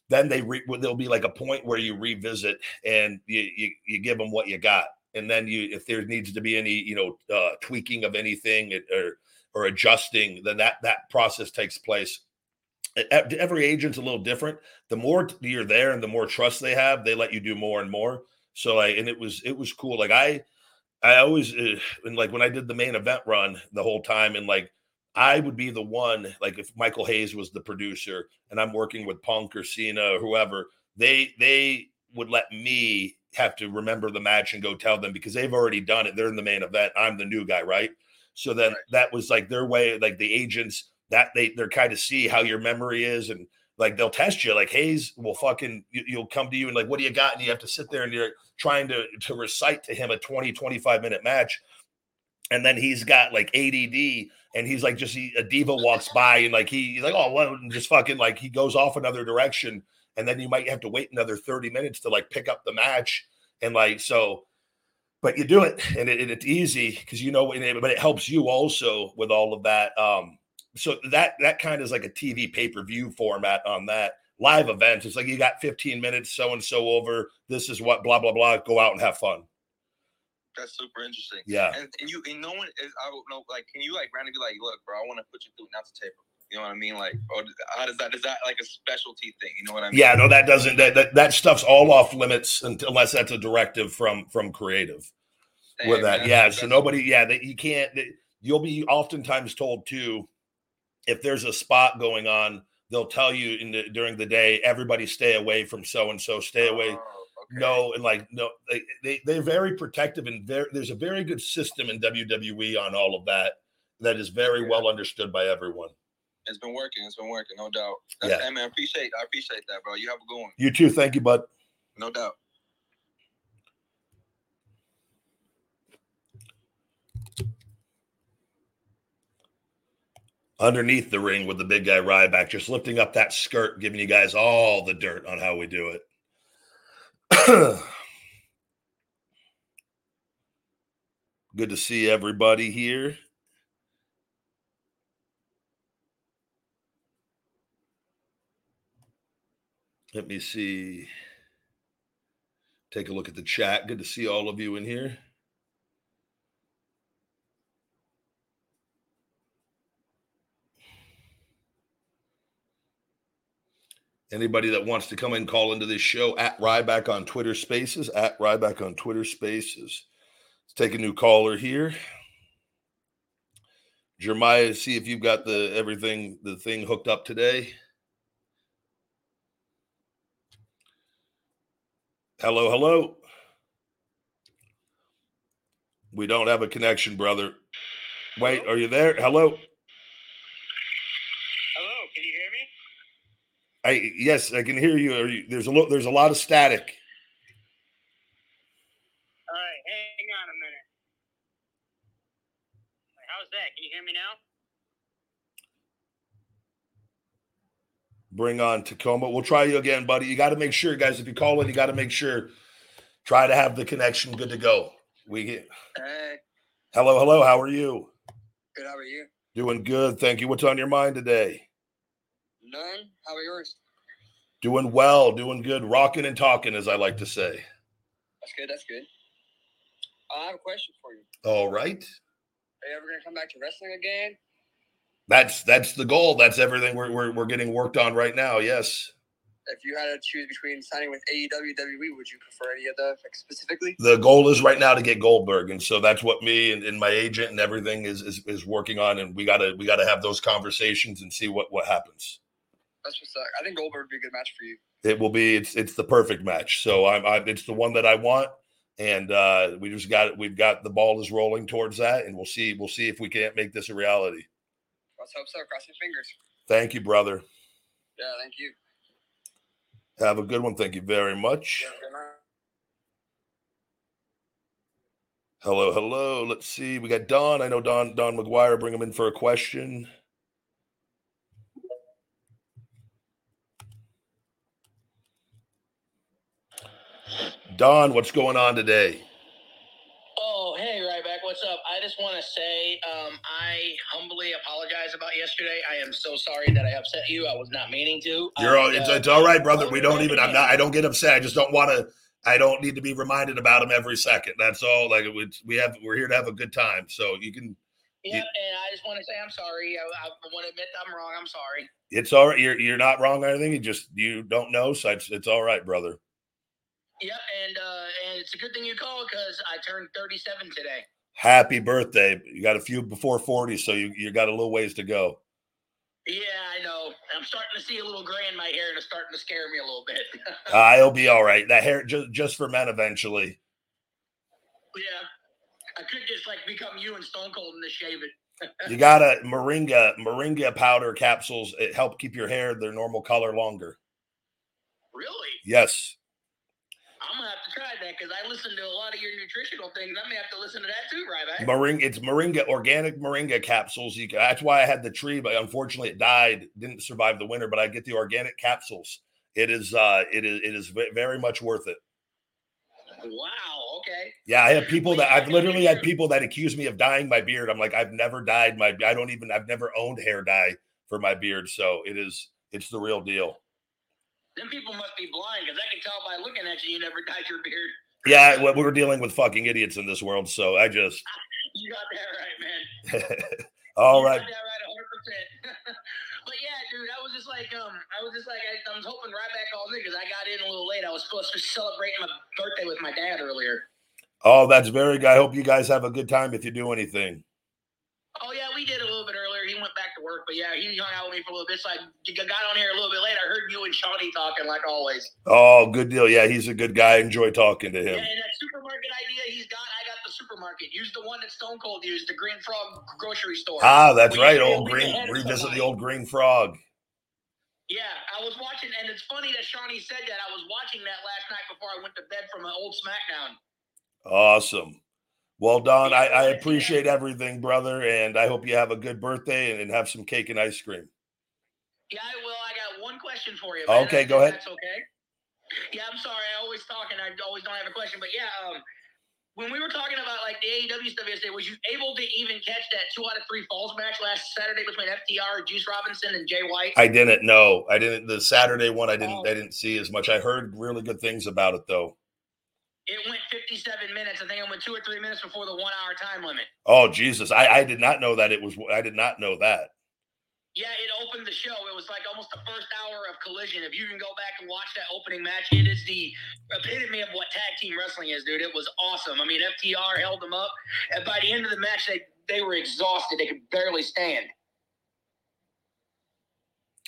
Then they re- there'll be like a point where you revisit and you, you you give them what you got. And then you, if there needs to be any, you know, uh, tweaking of anything or or adjusting, then that that process takes place. Every agent's a little different. The more you're there and the more trust they have, they let you do more and more. So like, and it was, it was cool. Like I, I always, uh, and like when I did the main event run the whole time, and like, I would be the one, like if Michael Hayes was the producer and I'm working with Punk or Cena or whoever, they, they would let me have to remember the match and go tell them because they've already done it. They're in the main event. I'm the new guy. Right. So then right. That was like their way, like the agents, that they they're kind of see how your memory is, and like they'll test you. Like Hayes will fucking you, you'll come to you and like, what do you got? And you have to sit there and you're trying to to recite to him a twenty, twenty-five minute match, and then he's got like A D D, and he's like just he, a diva walks by and like he, he's like oh well, and just fucking like he goes off another direction, and then you might have to wait another thirty minutes to like pick up the match, and like so. But you do it, and it, it, it's easy because you know, and it, but it helps you also with all of that. Um, So that that kind of is like a T V pay-per-view format on that. Live events, it's like you got fifteen minutes, so-and-so over. This is what, blah, blah, blah. Go out and have fun. That's super interesting. Yeah. And, and you, and no one is, I don't know, like, can you, like, randomly be like, look, bro, I want to put you through an after table. You know what I mean? Like, or how does that, is that like a specialty thing? You know what I mean? Yeah, no, that doesn't, that that, that stuff's all off limits until, unless that's a directive from, from creative. Damn, with that. Man, yeah, so nobody, yeah, that you can't, they, you'll be oftentimes told, too, if there's a spot going on, they'll tell you in the, during the day, everybody stay away from so-and-so, stay away. Oh, okay. No, and like, no, they, they, they're very protective, and there's a very good system in W W E on all of that that is very yeah. well understood by everyone. It's been working. It's been working, no doubt. That's, yeah. I, mean, I, appreciate, I appreciate that, bro. You have a good one. You too. Thank you, bud. No doubt. Underneath the ring with the big guy Ryback, just lifting up that skirt, giving you guys all the dirt on how we do it. Good to see everybody here. Let me see. Take a look at the chat. Good to see all of you in here. Anybody that wants to come and call into this show, at Ryback on Twitter Spaces, at Ryback on Twitter Spaces. Let's take a new caller here. Jeremiah, see if you've got the everything, the thing hooked up today. Hello, hello. We don't have a connection, brother. Wait, hello? Are you there? Hello. I, yes, I can hear you. Are you there's a lo- there's a lot of static. All right, hang on a minute. How's that? Can you hear me now? Bring on Tacoma. We'll try you again, buddy. You got to make sure, guys. If you call in, you got to make sure. Try to have the connection good to go. We get. Hey. Hello, hello. How are you? Good. How are you? Doing good, thank you. What's on your mind today? None. How are yours? Doing well, doing good, rocking and talking, as I like to say. That's good. That's good. I have a question for you. All right. Are you ever going to come back to wrestling again? That's that's the goal. That's everything we're we're we're getting worked on right now. Yes. If you had to choose between signing with A E W, W W E, would you prefer any of those specifically? The goal is right now to get Goldberg, and so that's what me and, and my agent and everything is is is working on, and we gotta we gotta have those conversations and see what what happens. That's what's up. I think Goldberg would be a good match for you. It will be. It's it's the perfect match. So I'm. I'm it's the one that I want, and uh, we just got. We've got the ball is rolling towards that, and we'll see. We'll see if we can't make this a reality. Let's hope so. Cross your fingers. Thank you, brother. Yeah, thank you. Have a good one. Thank you very much. Yeah, hello, hello. Let's see. We got Don. I know Don. Don McGuire. Bring him in for a question. Don, what's going on today? Oh, hey, Ryback, what's up? I just want to say um, I humbly apologize about yesterday. I am so sorry that I upset you. I was not meaning to. You're all, and, it's, uh, it's all right, brother. We don't even. I'm not. I don't get upset. I just don't want to. I don't need to be reminded about him every second. That's all. Like we we have. We're here to have a good time. So you can. Yeah, you, and I just want to say I'm sorry. I, I want to admit that I'm wrong. I'm sorry. It's all right. You're you're not wrong or anything. You just you don't know. So it's, it's all right, brother. Yeah, and uh, and it's a good thing you called because I turned thirty-seven today. Happy birthday. You got a few before forty, so you, you got a little ways to go. Yeah, I know. I'm starting to see a little gray in my hair, and it's starting to scare me a little bit. uh, it'll be all right. That hair just, just for men eventually. Yeah. I could just, like, become you and Stone Cold and just shave it. You got a Moringa, Moringa powder capsules. It help keep your hair their normal color longer. Really? Yes. I'm going to have to try that because I listen to a lot of your nutritional things. I may have to listen to that too, right? Moringa, it's Moringa, organic Moringa capsules. You can, that's why I had the tree, but unfortunately it died, didn't survive the winter, but I get the organic capsules. It is uh, it is it is very much worth it. Wow, okay. Yeah, I have people that, I've literally had people that accuse me of dyeing my beard. I'm like, I've never dyed my, I don't even, I've never owned hair dye for my beard. So it is, it's the real deal. Them people must be blind, because I can tell by looking at you, you never dyed your beard. Yeah, well, we were dealing with fucking idiots in this world, so I just... You got that right, man. All you right. You got that right, one hundred percent. But yeah, dude, I was just like, um, I was just like, I, I was hoping Ryback called me, because I got in a little late. I was supposed to celebrate my birthday with my dad earlier. Oh, that's very good. I hope you guys have a good time if you do anything. Oh, yeah, we did a little bit earlier. He went back to work, but yeah, he hung out with me for a little bit, so I got on here a little bit later. I heard you and Shawnee talking, like always. Oh, good deal. Yeah, he's a good guy. I enjoy talking to him. Yeah, and that supermarket idea he's got, I got the supermarket. Use the one that Stone Cold used, the Green Frog grocery store. Ah, that's right, old Green. Revisit the old Green Frog. Yeah, I was watching, and it's funny that Shawnee said that. I was watching that last night before I went to bed from an old SmackDown. Awesome. Well, Don, I, I appreciate everything, brother, and I hope you have a good birthday and, and have some cake and ice cream. Yeah, I will. I got one question for you. Man. Okay, I go ahead. That's okay. Yeah, I'm sorry. I always talk and I always don't have a question. But, yeah, um, when we were talking about, like, the A E W stuff yesterday, was you able to even catch that two out of three falls match last Saturday between F T R, Juice Robinson, and Jay White? I didn't, no. I didn't. The Saturday one I didn't, oh. I didn't see as much. I heard really good things about it, though. It went fifty-seven minutes. I think it went two or three minutes before the one-hour time limit. Oh, Jesus. I, I did not know that it was – I did not know that. Yeah, it opened the show. It was like almost the first hour of Collision. If you can go back and watch that opening match, it is the epitome of what tag team wrestling is, dude. It was awesome. I mean, F T R held them up. And by the end of the match, they, they were exhausted. They could barely stand.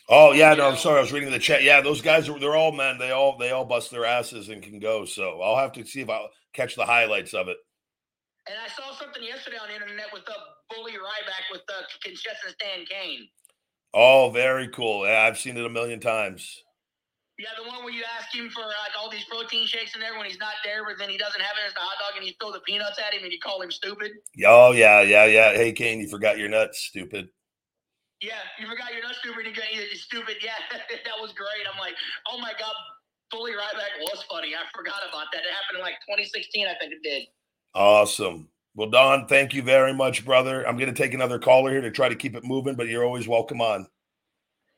Oh, yeah, no, I'm sorry. I was reading the chat. Yeah, those guys, are, they're all men. They all they all bust their asses and can go. So I'll have to see if I'll catch the highlights of it. And I saw something yesterday on the internet with uh, Bully Ryback with uh, Concession Stand Kane. Oh, very cool. Yeah, I've seen it a million times. Yeah, the one where you ask him for like all these protein shakes in there when he's not there, but then he doesn't have it as the hot dog, and you throw the peanuts at him and you call him stupid. Oh, yeah, yeah, yeah. Hey, Kane, you forgot your nuts, stupid. Yeah, you forgot you're not stupid. You're stupid. Yeah, that was great. I'm like, oh my God, Bully Ryback was funny. I forgot about that. It happened in like twenty sixteen, I think it did. Awesome. Well, Don, thank you very much, brother. I'm going to take another caller here to try to keep it moving, but you're always welcome on.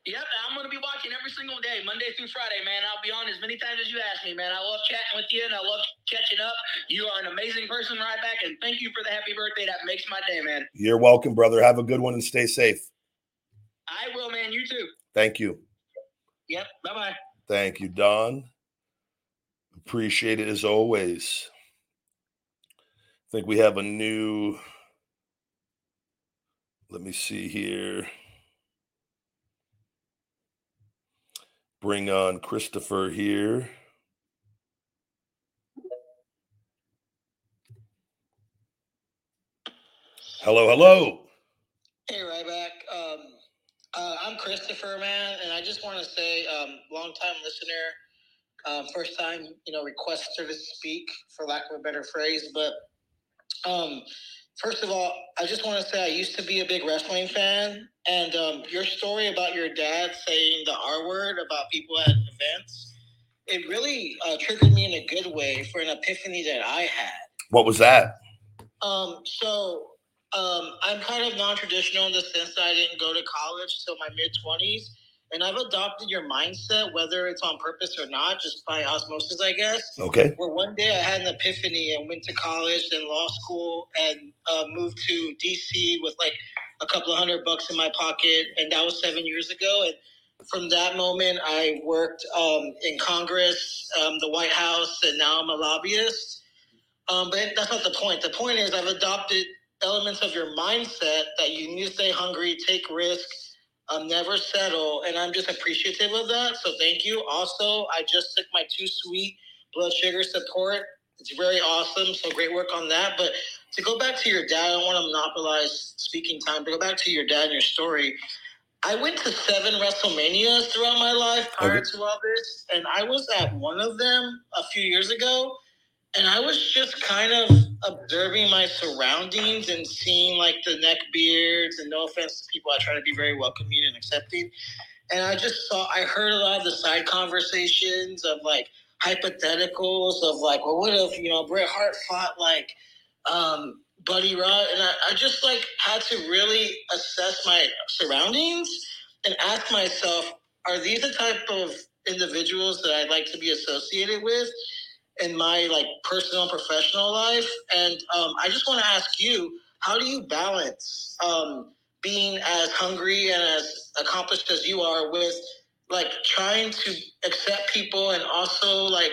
Yep, I'm going to be watching every single day, Monday through Friday, man. I'll be on as many times as you ask me, man. I love chatting with you, and I love catching up. You are an amazing person, Ryback, and thank you for the happy birthday. That makes my day, man. You're welcome, brother. Have a good one and stay safe. I will, man. You too. Thank you. Yep. Bye-bye. Thank you, Don. Appreciate it as always. I think we have a new... Let me see here. Bring on Christopher here. Hello, hello. Hey, Ryback. Um... Uh, I'm Christopher, man, and I just want to say, um, long-time listener, uh, first-time, you know, requester to speak, for lack of a better phrase. But um, first of all, I just want to say I used to be a big wrestling fan, and um, your story about your dad saying the R word about people at events, it really uh, triggered me in a good way for an epiphany that I had. What was that? Um, so... Um, I'm kind of non-traditional in the sense that I didn't go to college till my mid-twenties, and I've adopted your mindset, whether it's on purpose or not, just by osmosis, I guess. Okay. Where one day I had an epiphany and went to college and law school and uh, moved to D C with like a couple of hundred bucks in my pocket, and that was seven years ago. And from that moment, I worked um, in Congress, um, the White House, and now I'm a lobbyist. Um, but that's not the point. The point is I've adopted elements of your mindset that you need to stay hungry, take risks, um, never settle. And I'm just appreciative of that. So thank you. Also, I just took my Too Sweet blood sugar support. It's very awesome. So great work on that. But to go back to your dad, I don't want to monopolize speaking time, but go back to your dad and your story. I went to seven WrestleManias throughout my life prior to all this. And I was at one of them a few years ago. And I was just kind of observing my surroundings and seeing, like, the neck beards, and no offense to people, I try to be very welcoming and accepting. And I just saw, I heard a lot of the side conversations of, like, hypotheticals of, like, well, what if, you know, Bret Hart fought, like, um, Buddy Rodd? And I, I just, like, had to really assess my surroundings and ask myself, are these the type of individuals that I'd like to be associated with in my, like, personal and professional life? And um, I just want to ask you, how do you balance um, being as hungry and as accomplished as you are with, like, trying to accept people and also, like,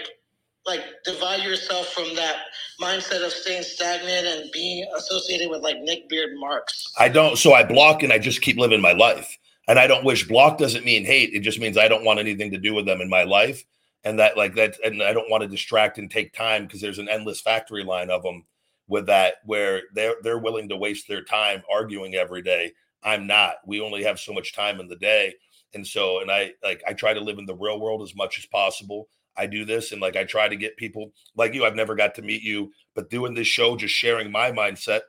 like divide yourself from that mindset of staying stagnant and being associated with, like, neck beard marks? I don't. So I block and I just keep living my life. And I don't wish block doesn't mean hate. It just means I don't want anything to do with them in my life. And that, like that, and I don't want to distract and take time because there's an endless factory line of them with that, where they're they're willing to waste their time arguing every day. I'm not. We only have so much time in the day, and so and I like I try to live in the real world as much as possible. I do this, and like I try to get people like you. I've never got to meet you, but doing this show, just sharing my mindset,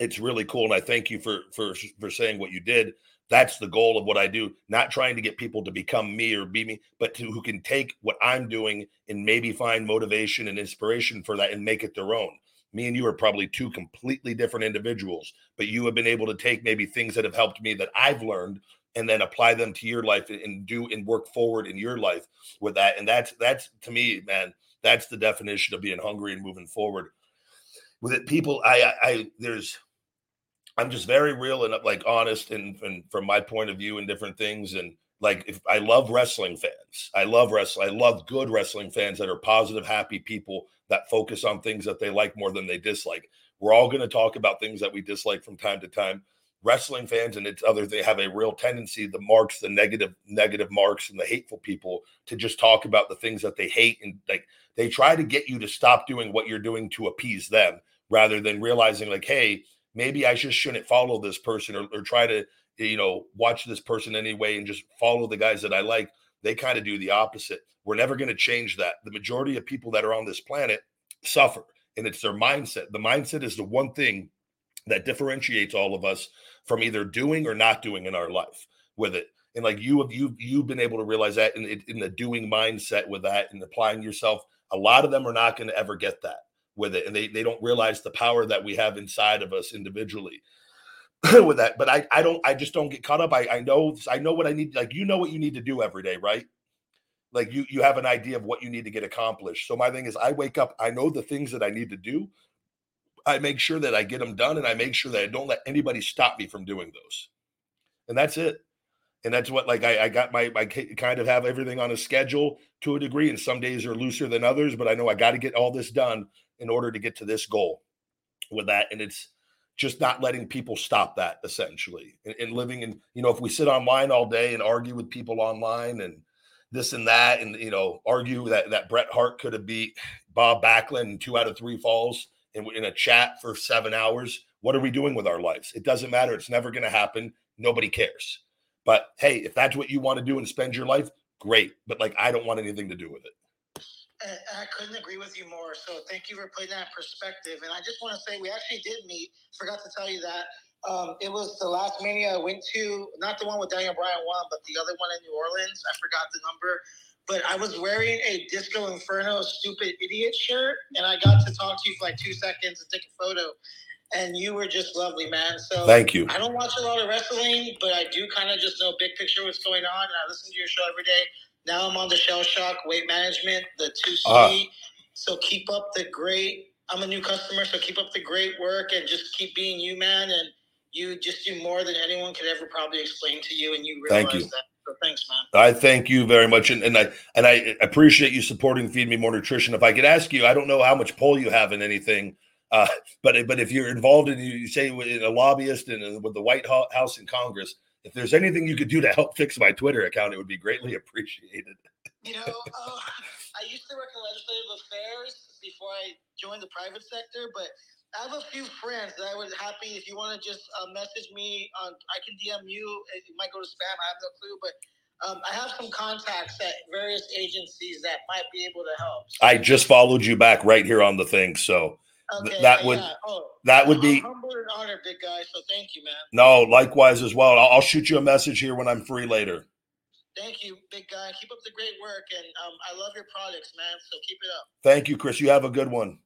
it's really cool. And I thank you for for for saying what you did. That's the goal of what I do, not trying to get people to become me or be me, but to who can take what I'm doing and maybe find motivation and inspiration for that and make it their own. Me and you are probably two completely different individuals, but you have been able to take maybe things that have helped me that I've learned and then apply them to your life and do and work forward in your life with that. And that's, that's to me, man, That's the definition of being hungry and moving forward. With it, people, I, I, I there's, I'm just very real and like honest and, and from my point of view and different things. And like, if I love wrestling fans, I love wrestling. I love good wrestling fans that are positive, happy people that focus on things that they like more than they dislike. We're all going to talk about things that we dislike from time to time. Wrestling fans and its other, they have a real tendency, the marks, the negative, negative marks and the hateful people to just talk about the things that they hate. And like, they try to get you to stop doing what you're doing to appease them rather than realizing like, hey, maybe I just shouldn't follow this person or, or try to, you know, watch this person anyway and just follow the guys that I like. They kind of do the opposite. We're never going to change that. The majority of people that are on this planet suffer, and it's their mindset. The mindset is the one thing that differentiates all of us from either doing or not doing in our life with it. And like you have, you, you've been able to realize that in, in the doing mindset with that and applying yourself, a lot of them are not going to ever get that with it. And they, they don't realize the power that we have inside of us individually with that. But I, I don't, I just don't get caught up. I, I know, I know what I need. Like, you know what you need to do every day, right? Like you, you have an idea of what you need to get accomplished. So my thing is I wake up, I know the things that I need to do. I make sure that I get them done, and I make sure that I don't let anybody stop me from doing those. And that's it. And that's what, like, I, I got my, I kind of have everything on a schedule to a degree, and some days are looser than others, but I know I got to get all this done in order to get to this goal with that. And it's just not letting people stop that essentially, and, and living in, you know, if we sit online all day and argue with people online and this and that, and, you know, argue that, that Bret Hart could have beat Bob Backlund in two out of three falls in, in a chat for seven hours, what are we doing with our lives? It doesn't matter. It's never going to happen. Nobody cares. But hey, if that's what you want to do and spend your life, great. But like, I don't want anything to do with it. I couldn't agree with you more. So thank you for putting that in perspective. And I just want to say we actually did meet. Forgot to tell you that. Um, it was the last Mania I went to, not the one with Daniel Bryan won, but the other one in New Orleans. I forgot the number. But I was wearing a Disco Inferno stupid idiot shirt, and I got to talk to you for like two seconds and take a photo. And you were just lovely, man. So thank you. I don't watch a lot of wrestling, but I do kind of just know big picture what's going on. And I listen to your show every day. Now I'm on the Shell Shock, Weight Management, the two C. Uh, so keep up the great – I'm a new customer, so keep up the great work and just keep being you, man. And you just do more than anyone could ever probably explain to you, and you realize thank you. That. So thanks, man. I thank you very much. And, and I and I appreciate you supporting Feed Me More Nutrition. If I could ask you, I don't know how much pull you have in anything, uh, but, but if you're involved in, you say, in a lobbyist and with the White House and Congress, if there's anything you could do to help fix my Twitter account, it would be greatly appreciated. You know, uh, I used to work in legislative affairs before I joined the private sector, but I have a few friends that I was happy if you want to just uh, message me. On, I can D M you. It might go to spam. I have no clue, but um, I have some contacts at various agencies that might be able to help. So I just followed you back right here on the thing, so. Okay, Th- that would yeah. oh, that would I'm be humbled and honored, big guy. So thank you, man. No, likewise as well. I'll, I'll shoot you a message here when I'm free later. Thank you, big guy. Keep up the great work, and um, I love your products, man. So keep it up. Thank you, Chris. You have a good one.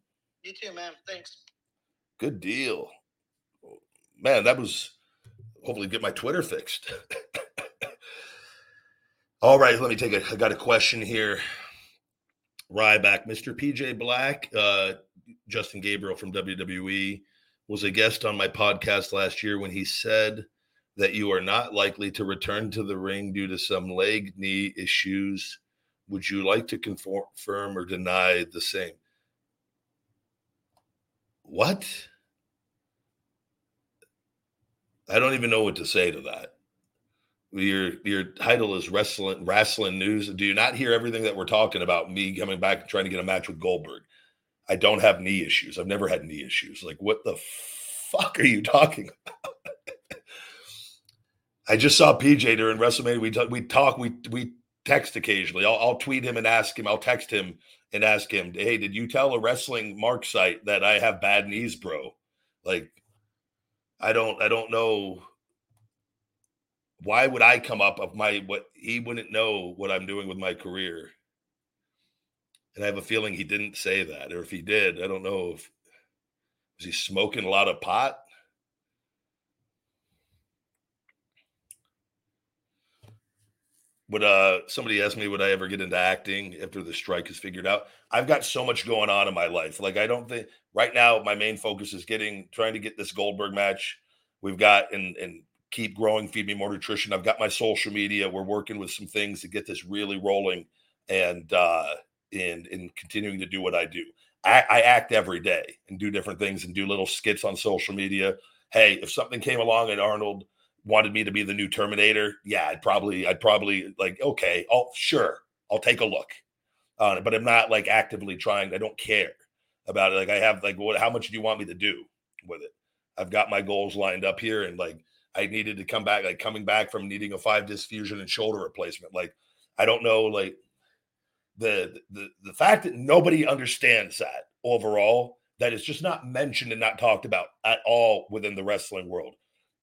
You too, man. Thanks. Good deal, man. That was hopefully get my Twitter fixed. All right, let me take a. I got a question here. Ryback, Mister P J Black, uh, Justin Gabriel from W W E was a guest on my podcast last year when he said that you are not likely to return to the ring due to some leg knee issues. Would you like to confirm or deny the same? What? I don't even know what to say to that. Your your title is wrestling wrestling news. Do you not hear everything that we're talking about? Me coming back and trying to get a match with Goldberg. I don't have knee issues. I've never had knee issues. Like, what the fuck are you talking about? I just saw P J during WrestleMania. We talk, we talk, we we text occasionally. I'll, I'll tweet him and ask him. I'll text him and ask him, hey, did you tell a wrestling mark site that I have bad knees, bro? Like, I don't, I don't know. Why would I come up of my, what he wouldn't know what I'm doing with my career? And I have a feeling he didn't say that, or if he did, I don't know if was he smoking a lot of pot. Would uh somebody asked me, would I ever get into acting after the strike is figured out? I've got so much going on in my life. Like, I don't think right now my main focus is getting trying to get this Goldberg match we've got and and keep growing, Feed Me More Nutrition. I've got my social media. We're working with some things to get this really rolling and uh and and continuing to do what I do. I, I act every day and do different things and do little skits on social media. Hey, if something came along and Arnold wanted me to be the new Terminator, yeah, I'd probably, I'd probably like, okay, oh, sure, I'll take a look on it. But I'm not like actively trying. I don't care about it. Like, I have like, what, how much do you want me to do with it? I've got my goals lined up here, and like, I needed to come back, like coming back from needing a five disc fusion and shoulder replacement. Like, I don't know, like the, the, the fact that nobody understands that overall, that it's just not mentioned and not talked about at all within the wrestling world,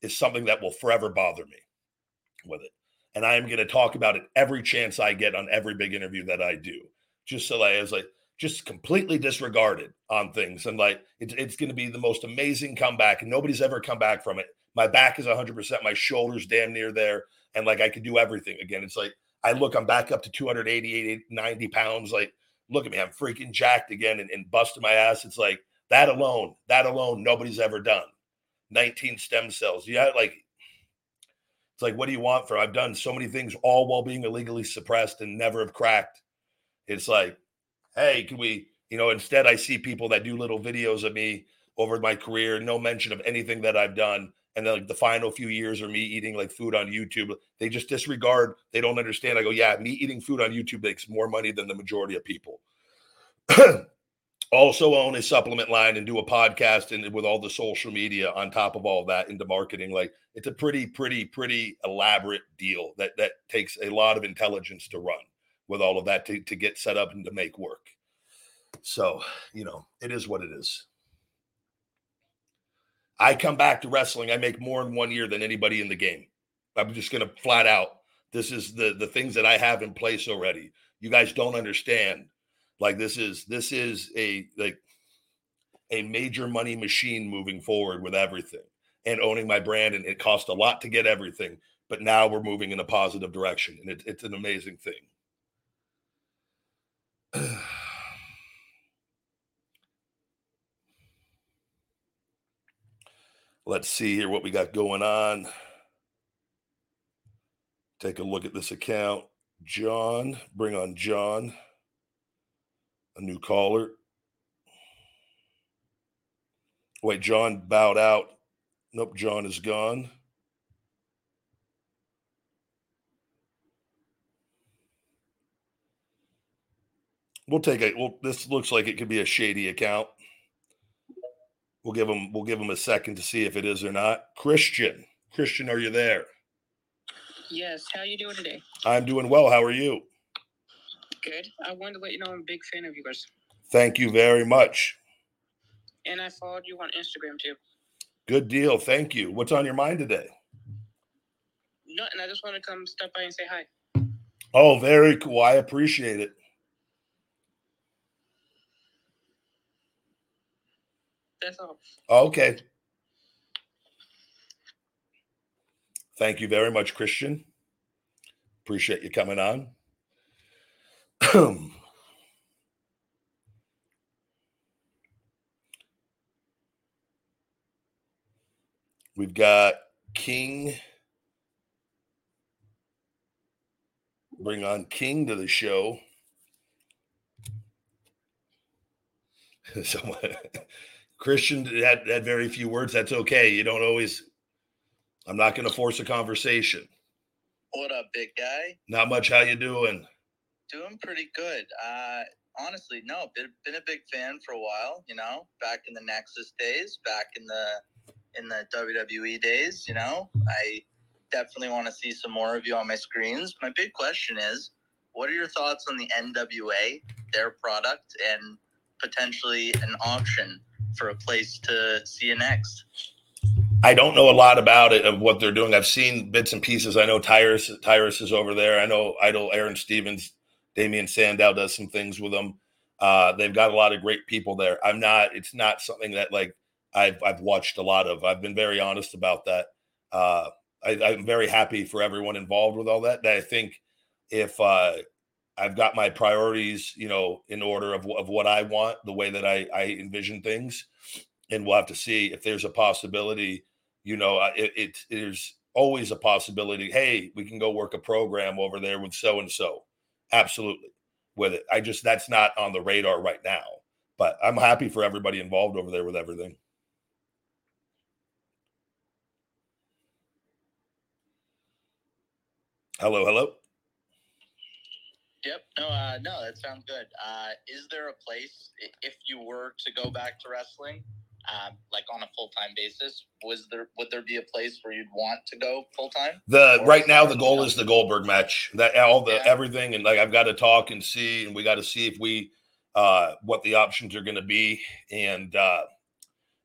is something that will forever bother me with it. And I am going to talk about it every chance I get on every big interview that I do. Just so like, I was like, just completely disregarded on things. And like, it's, it's going to be the most amazing comeback, and nobody's ever come back from it. My back is one hundred percent. My shoulder's damn near there. And like, I could do everything again. It's like, I look, I'm back up to two eighty-eight, ninety pounds. Like, look at me, I'm freaking jacked again and, and busting my ass. It's like that alone, that alone, nobody's ever done. nineteen stem cells. Yeah, like, it's like, what do you want for? I've done so many things all while being illegally suppressed and never have cracked. It's like, hey, can we, you know, instead I see people that do little videos of me over my career, no mention of anything that I've done. And then like the final few years are me eating like food on YouTube. They just disregard. They don't understand. I go, yeah, me eating food on YouTube makes more money than the majority of people. Also own a supplement line and do a podcast and with all the social media on top of all that into marketing. Like, it's a pretty, pretty, pretty elaborate deal that that takes a lot of intelligence to run with all of that to, to get set up and to make work. So, you know, it is what it is. I come back to wrestling. I make more in one year than anybody in the game. I'm just going to flat out. This is the, the things that I have in place already. You guys don't understand. Like, this is, this is a, like a major money machine moving forward with everything and owning my brand. And it cost a lot to get everything, but now we're moving in a positive direction. And it, it's an amazing thing. Let's see here what we got going on. Take a look at this account. John, bring on John. A new caller. Wait, John bowed out. Nope, John is gone. We'll take a, well, this looks like it could be a shady account. We'll give him, we'll give him a second to see if it is or not. Christian, Christian, are you there? Yes. How are you doing today? I'm doing well. How are you? Good. I wanted to let you know I'm a big fan of yours. Thank you very much. And I followed you on Instagram too. Good deal. Thank you. What's on your mind today? Nothing. I just want to come stop by and say hi. Oh, very cool. I appreciate it. That's all. Okay. Thank you very much, Christian. Appreciate you coming on. We've got King. Bring on King to the show. Someone, Christian had, had very few words. That's okay. You don't always. I'm not going to force a conversation. What up, big guy? Not much. How you doing? Doing pretty good. Uh, honestly, no, been, been a big fan for a while, you know, back in the Nexus days, back in the in the W W E days, you know. I definitely want to see some more of you on my screens. My big question is, what are your thoughts on the N W A, their product, and potentially an auction for a place to see you next? I don't know a lot about it, of what they're doing. I've seen bits and pieces. I know Tyrus, Tyrus is over there. I know Idol Aaron Stevens. Damian Sandow does some things with them. Uh, they've got a lot of great people there. I'm not, it's not something that like I've, I've watched a lot of. I've been very honest about that. Uh, I, I'm very happy for everyone involved with all that. That I think if uh, I've got my priorities, you know, in order of, of what I want, the way that I, I envision things. And we'll have to see if there's a possibility, you know, it, it there's always a possibility. Hey, we can go work a program over there with so-and-so. Absolutely. With it. I just, that's not on the radar right now, but I'm happy for everybody involved over there with everything. Hello, hello. Yep. No, uh, no, that sounds good. Uh, is there a place, if you were to go back to wrestling, um, like on a full-time basis, was there, would there be a place where you'd want to go full-time? The or right now, the goal is the Goldberg match, that all the, yeah. everything. And like, I've got to talk and see, and we got to see if we, uh, what the options are going to be. And, uh,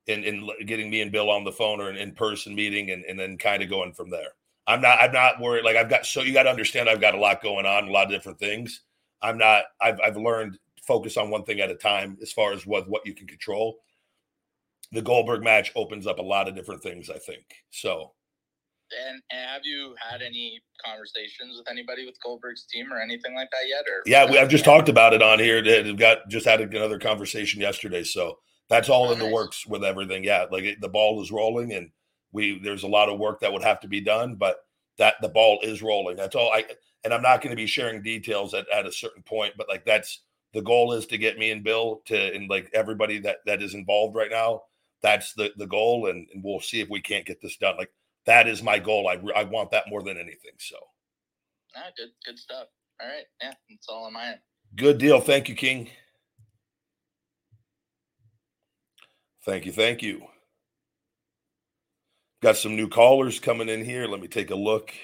and, and getting me and Bill on the phone or an in-person meeting and, and then kind of going from there. I'm not, I'm not worried. Like I've got, so you got to understand, I've got a lot going on, a lot of different things. I'm not, I've, I've learned focus on one thing at a time, as far as what, what you can control. The Goldberg match opens up a lot of different things, I think. So. And, and have you had any conversations with anybody with Goldberg's team or anything like that yet? Or yeah, we, I've just talked about it on here. We've got just had another conversation yesterday. So that's all oh, in nice. the works with everything. Yeah. Like it, the ball is rolling and, We there's a lot of work that would have to be done, but that the ball is rolling. That's all I, and I'm not going to be sharing details at, at a certain point, but like that's the goal is to get me and Bill to, and like everybody that, that is involved right now, that's the, the goal. And, and we'll see if we can't get this done. Like that is my goal. I, I want that more than anything. So. Ah, good, good stuff. All right. Yeah. That's all on my end. Good deal. Thank you, King. Thank you. Thank you. Got some new callers coming in here. Let me take a look.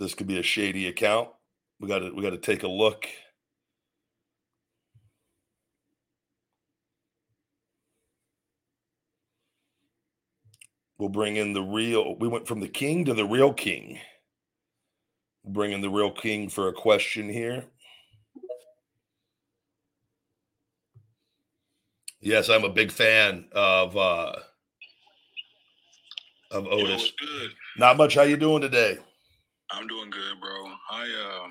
This could be a shady account. We got to we got to take a look. We'll bring in the real. We went from the king to the real king. Bringing the real king for a question here. Yes, I'm a big fan of uh, of Otis. Yo, it's good. Not much. How you doing today? I'm doing good, bro. I uh,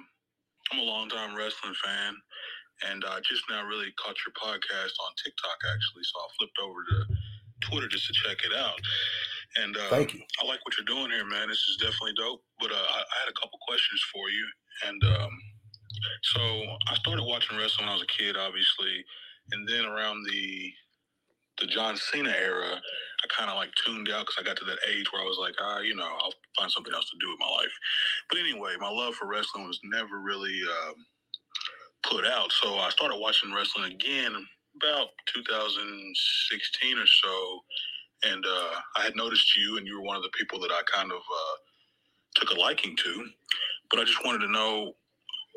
I'm a long time wrestling fan, and I just now really caught your podcast on TikTok actually, so I flipped over to Twitter just to check it out. And uh, Thank you. I like what you're doing here, man. This is definitely dope. But uh, I, I had a couple questions for you. And um, so I started watching wrestling when I was a kid, obviously. And then around the the John Cena era, I kind of like tuned out because I got to that age where I was like, ah, you know, I'll find something else to do with my life. But anyway, my love for wrestling was never really um, put out. So I started watching wrestling again about two thousand sixteen or so. And uh, I had noticed you, and you were one of the people that I kind of uh, took a liking to. But I just wanted to know,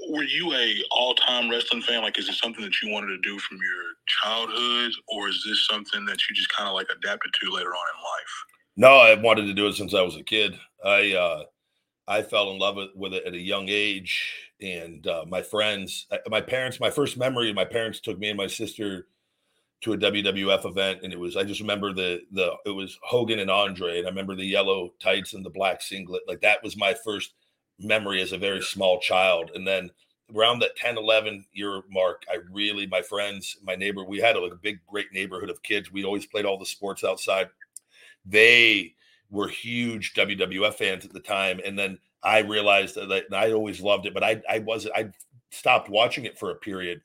were you a all-time wrestling fan? Like, is it something that you wanted to do from your childhood, or is this something that you just kind of, like, adapted to later on in life? No, I wanted to do it since I was a kid. I uh, I fell in love with it at a young age, and uh, my friends, my parents, my first memory, my parents took me and my sister to a W W F event, and it was, I just remember the, the, it was Hogan and Andre, and I remember the yellow tights and the black singlet. Like that was my first memory as a very small child. And then around that ten, eleven year mark, I really, my friends, my neighbor, we had a, like, a big, great neighborhood of kids. We always played all the sports outside. They were huge W W F fans at the time. And then I realized that, like, I always loved it, but I, I wasn't, I stopped watching it for a period.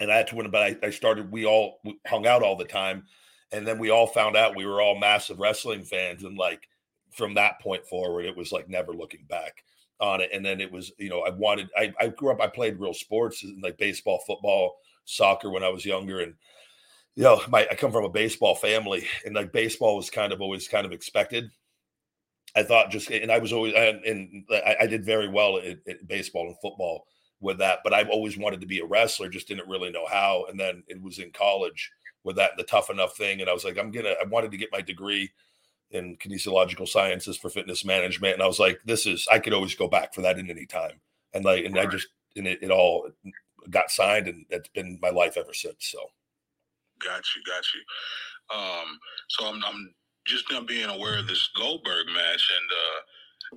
And I had to win, but I, I started, we all hung out all the time. And then we all found out we were all massive wrestling fans. And like, from that point forward, it was like never looking back on it. And then it was, you know, I wanted, I, I grew up, I played real sports like baseball, football, soccer when I was younger. And, you know, my, I come from a baseball family, and like baseball was kind of always kind of expected. I thought just, and I was always, I, and I, I did very well at, at baseball and football with that, but I've always wanted to be a wrestler, just didn't really know how. And then it was in college with that, the Tough Enough thing. And I was like, I'm going to, I wanted to get my degree in kinesiological sciences for fitness management. And I was like, this is, I could always go back for that at any time. And like, and I just, and it, it all got signed, and that's been my life ever since. So. Got you, got you. Um, so I'm, I'm just now being aware of this Goldberg match, and uh,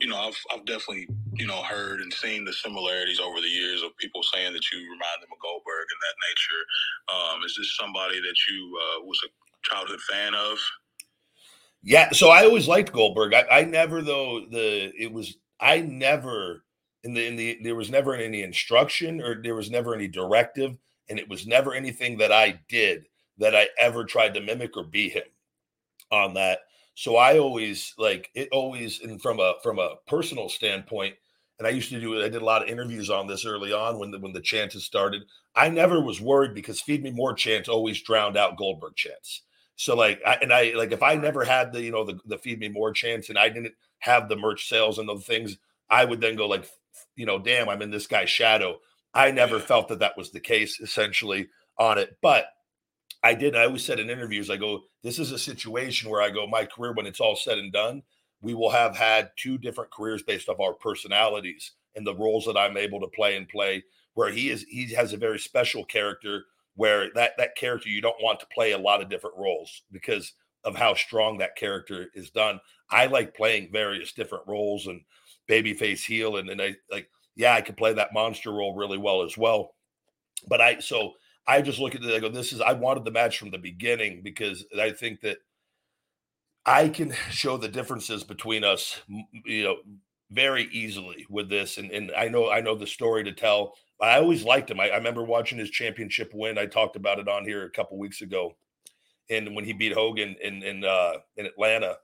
you know, I've, I've definitely, you know, heard and seen the similarities over the years of people saying that you remind them of Goldberg and that nature. Um, is this somebody that you uh, was a childhood fan of? Yeah, so I always liked Goldberg. I, I never though the it was I never in the in the there was never any instruction or there was never any directive, and it was never anything that I did that I ever tried to mimic or be him on that. So I always like it always and from a from a personal standpoint, and I used to do I did a lot of interviews on this early on when the when the chances started. I never was worried because Feed Me More chants always drowned out Goldberg chants. So like, I, and I, like if I never had the, you know, the, the Feed Me More chance and I didn't have the merch sales and those things, I would then go like, you know, damn, I'm in this guy's shadow. I never felt that that was the case essentially on it. But I did, I always said in interviews, I go, this is a situation where I go, my career, when it's all said and done, we will have had two different careers based off our personalities and the roles that I'm able to play and play where he is, he has a very special character where that, that character, you don't want to play a lot of different roles because of how strong that character is done. I like playing various different roles and babyface heel. And then I like, yeah, I could play that monster role really well as well. But I, so I just look at it, I go, this is, I wanted the match from the beginning because I think that I can show the differences between us, you know, very easily with this. And, and I know, I know the story to tell. I always liked him. I, I remember watching his championship win. I talked about it on here a couple weeks ago. And when he beat Hogan in in, uh, in Atlanta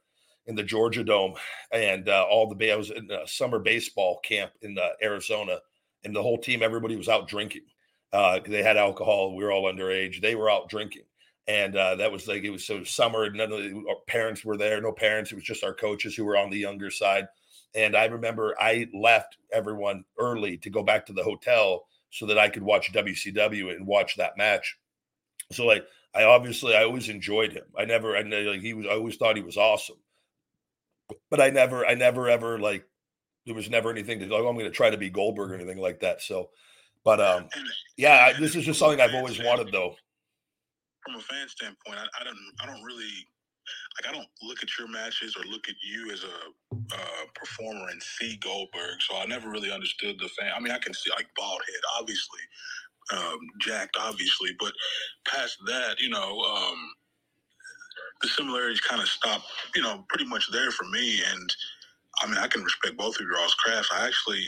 in the Georgia Dome and uh, all the – I was in a summer baseball camp in uh, Arizona, and the whole team, everybody was out drinking. Uh, they had alcohol. We were all underage. They were out drinking. And uh, that was like – it was so summer. None of the, our parents were there. No parents. It was just our coaches who were on the younger side. And I remember I left everyone early to go back to the hotel so that I could watch W C W and watch that match. So like, I obviously, I always enjoyed him. I never, I like he was, I always thought he was awesome, but I never, I never, ever like, there was never anything to go, I'm going to try to be Goldberg or anything like that. So, but um, yeah, I, this is just something I've always wanted though. From a fan standpoint, I, I don't, I don't really, like I don't look at your matches or look at you as a uh, performer and see Goldberg, so I never really understood the fan. I mean, I can see like bald head, obviously, um, jacked, obviously, but past that, you know, um, the similarities kind of stopped, you know, pretty much there for me. And I mean, I can respect both of your all's crafts. I actually,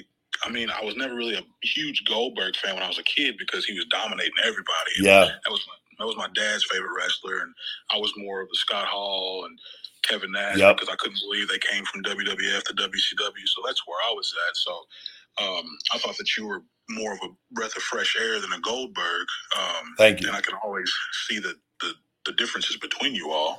I mean, I was never really a huge Goldberg fan when I was a kid because he was dominating everybody. Yeah, that was. That was my dad's favorite wrestler, and I was more of the Scott Hall and Kevin Nash yep. because I couldn't believe they came from W W F to W C W, so that's where I was at. So um, I thought that you were more of a breath of fresh air than a Goldberg. Um, Thank you. And I can always see the, the, the differences between you all.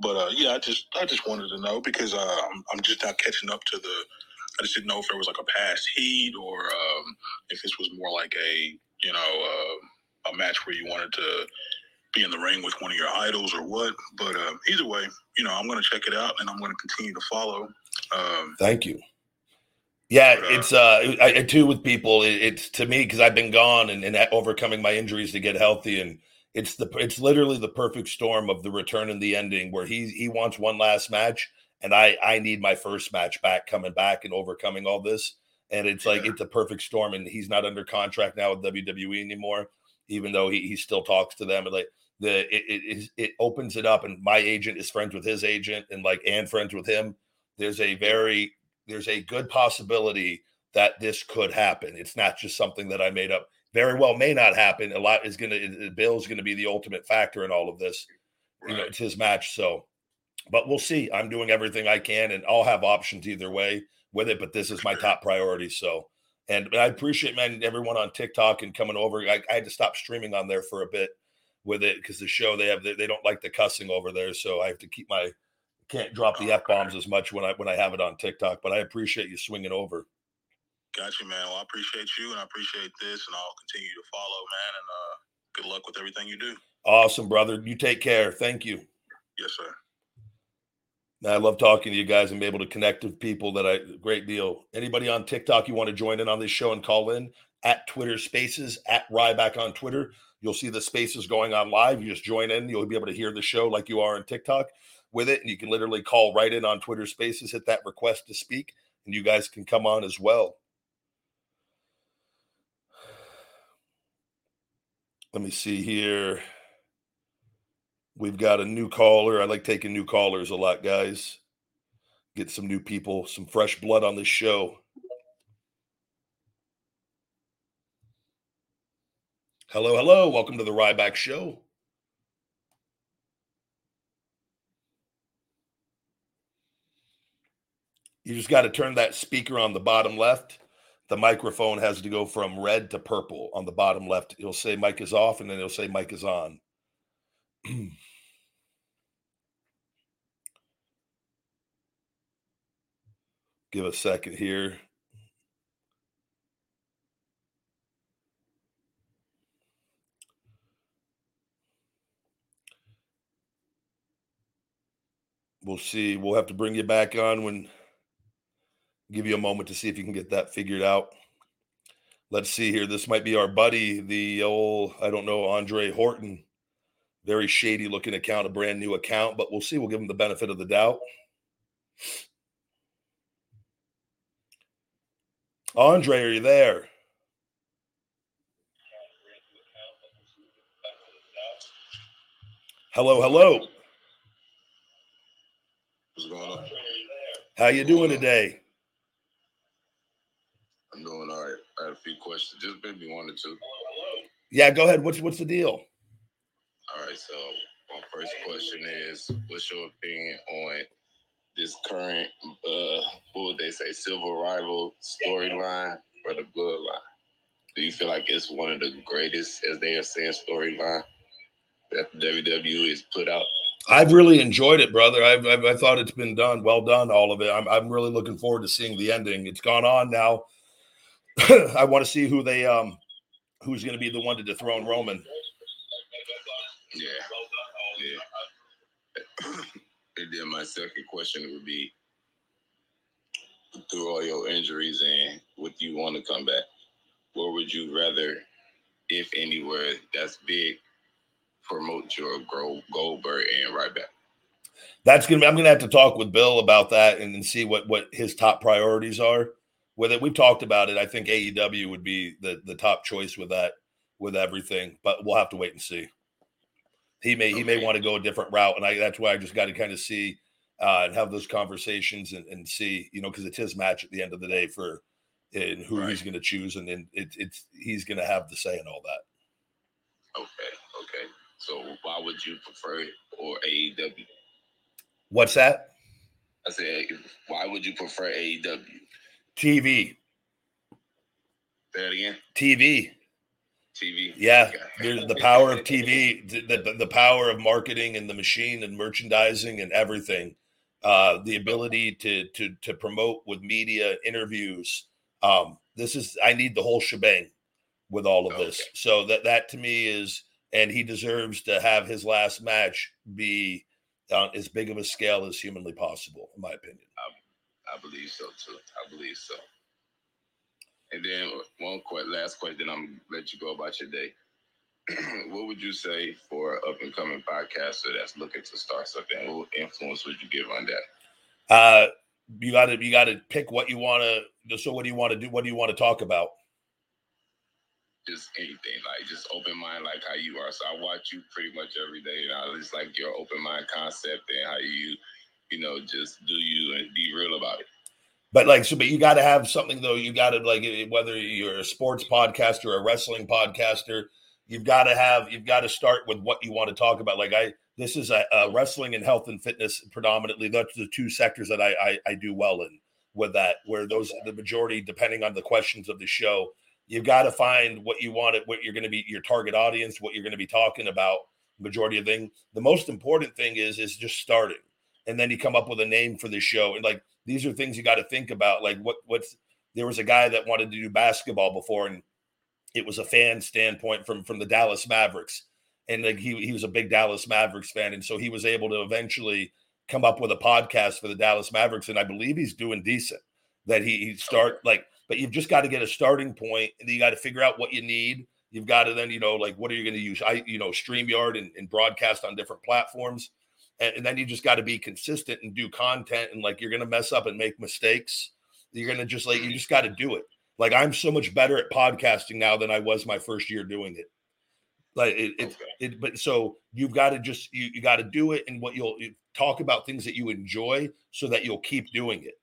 But, uh, yeah, I just I just wanted to know because uh, I'm, I'm just not catching up to the – I just didn't know if there was like a past heat or um, if this was more like a, you know uh, – a match where you wanted to be in the ring with one of your idols or what, but uh, either way, you know, I'm going to check it out and I'm going to continue to follow. Um, Thank you. Yeah, but, uh, it's uh, I, I too with people. It, it's to me because I've been gone and, and overcoming my injuries to get healthy, and it's the it's literally the perfect storm of the return and the ending where he he wants one last match, and I I need my first match back, coming back and overcoming all this, and it's yeah. like it's a perfect storm, and he's not under contract now with W W E anymore. Even though he, he still talks to them, and like the it, it it opens it up, and my agent is friends with his agent, and like and friends with him. There's a very there's a good possibility that this could happen. It's not just something that I made up. Very well may not happen. A lot is gonna Bill's gonna be the ultimate factor in all of this. Right. You know, it's his match, so but we'll see. I'm doing everything I can, and I'll have options either way with it. But this is my top priority, so. And I appreciate, man, everyone on TikTok and coming over. I, I had to stop streaming on there for a bit with it because the show they have they, they don't like the cussing over there, so I have to keep my can't drop the F-bombs as much when I when I have it on TikTok. But I appreciate you swinging over. Gotcha, man. Well, I appreciate you and I appreciate this, and I'll continue to follow, man. And uh, good luck with everything you do. Awesome, brother. You take care. Thank you. Yes, sir. I love talking to you guys and be able to connect with people that I great deal. Anybody on TikTok you want to join in on this show and call in at Twitter Spaces at Ryback on Twitter. You'll see the spaces going on live. You just join in. You'll be able to hear the show like you are on TikTok with it. And you can literally call right in on Twitter Spaces, hit that request to speak, and you guys can come on as well. Let me see here. We've got a new caller. I like taking new callers a lot, guys. Get some new people, some fresh blood on this show. Hello, hello. Welcome to the Ryback Show. You just got to turn that speaker on the bottom left. The microphone has to go from red to purple on the bottom left. It'll say mic is off, and then it'll say mic is on. Give a second here. We'll see. We'll have to bring you back on when give you a moment to see if you can get that figured out. Let's see here. This might be our buddy, the old, I don't know, Andre Horton. Very shady looking account, a brand new account, but we'll see. We'll give him the benefit of the doubt. Andre, are you there? Hello, hello. What's going on? How you doing today? I'm doing all right. I had a few questions. Just maybe one or two. Yeah, go ahead. What's what's the deal? All right, so my first question is, what's your opinion on this current, uh, what would they say, civil rival storyline or the bloodline? Do you feel like it's one of the greatest, as they are saying, storyline that the W W E has put out? I've really enjoyed it, brother. I've, I've, I thought it's been done. Well done, all of it. I'm, I'm really looking forward to seeing the ending. It's gone on now. I want to see who they, um, who's going to be the one to dethrone Roman. Yeah, yeah. And then my second question would be, through all your injuries and what you want to come back, where would you rather, if anywhere that's big, promote your Goldberg and Ryback? That's gonna be, I'm gonna have to talk with Bill about that and then see what what his top priorities are with it. We've talked about it. I think A E W would be the the top choice with that, with everything, but we'll have to wait and see. He may he may want to go a different route, and I, that's why I just got to kind of see uh, and have those conversations and, and see, you know, because it's his match at the end of the day for and who right. he's going to choose, and then it, it's he's going to have the say in all that. Okay, okay. So why would you prefer it or A E W? What's that? I said, why would you prefer A E W? T V. Say that again? T V. T V. Yeah, there's the power of T V, the, the, the power of marketing and the machine and merchandising and everything. Uh, the ability to to to promote with media interviews. Um, this is I need the whole shebang with all of this. Okay. So that that to me is, and he deserves to have his last match be on as big of a scale as humanly possible, in my opinion. I, I believe so too. I believe so. And then one quick, last question, then I'm gonna let you go about your day. What would you say for an up and coming podcaster that's looking to start something? What influence would you give on that? Uh, you gotta you gotta pick what you wanna. So what do you want to do? What do you want to talk about? Just anything, like just open mind, like how you are. So I watch you pretty much every day, and I just like your open mind concept and how you, you know, just do you and be real about it. But like, so, but you got to have something though. You got to like, whether you're a sports podcaster or a wrestling podcaster, you've got to have, you've got to start with what you want to talk about. Like I, this is a, a wrestling and health and fitness predominantly. That's the two sectors that I, I, I do well in with that, where those are the majority, depending on the questions of the show. You've got to find what you want, what you're going to be, your target audience, what you're going to be talking about. Majority of thing. The most important thing is, is just starting. And then you come up with a name for the show. And like, these are things you got to think about. Like what, what's, there was a guy that wanted to do basketball before, and it was a fan standpoint from, from the Dallas Mavericks. And like, he, he was a big Dallas Mavericks fan. And so he was able to eventually come up with a podcast for the Dallas Mavericks. And I believe he's doing decent that he, he start like, but you've just got to get a starting point, and you got to figure out what you need. You've got to then, you know, like, what are you going to use? I, you know, StreamYard and, and broadcast on different platforms. And, and then you just got to be consistent and do content. And like, you're going to mess up and make mistakes. You're going to just like, you just got to do it. Like, I'm so much better at podcasting now than I was my first year doing it. Like it, it, okay. it but so you've got to just, you, you got to do it. And what you'll you talk about things that you enjoy so that you'll keep doing it.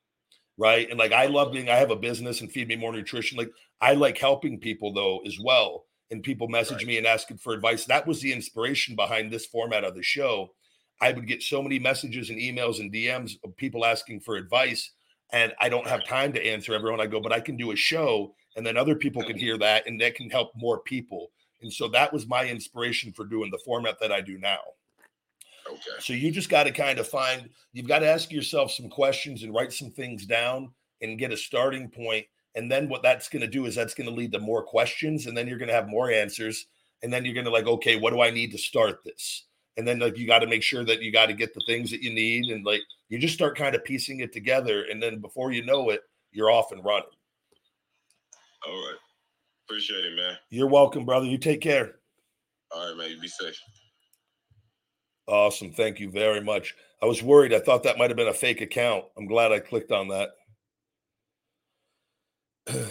Right. And like, I love being, I have a business and Feed Me More Nutrition. Like, I like helping people though, as well. And people message right. me and asking for advice. That was the inspiration behind this format of the show. I would get so many messages and emails and D Ms of people asking for advice. And I don't have time to answer everyone. I go, but I can do a show and then other people can hear that and that can help more people. And so that was my inspiration for doing the format that I do now. Okay. So you just got to kind of find, you've got to ask yourself some questions and write some things down and get a starting point. And then what that's going to do is that's going to lead to more questions. And then you're going to have more answers. And then you're going to like, okay, what do I need to start this? And then like, you got to make sure that you got to get the things that you need. And like, you just start kind of piecing it together. And then before you know it, you're off and running. All right. Appreciate it, man. You're welcome, brother. You take care. All right, man. You be safe. Awesome. Thank you very much. I was worried. I thought that might've been a fake account. I'm glad I clicked on that. Let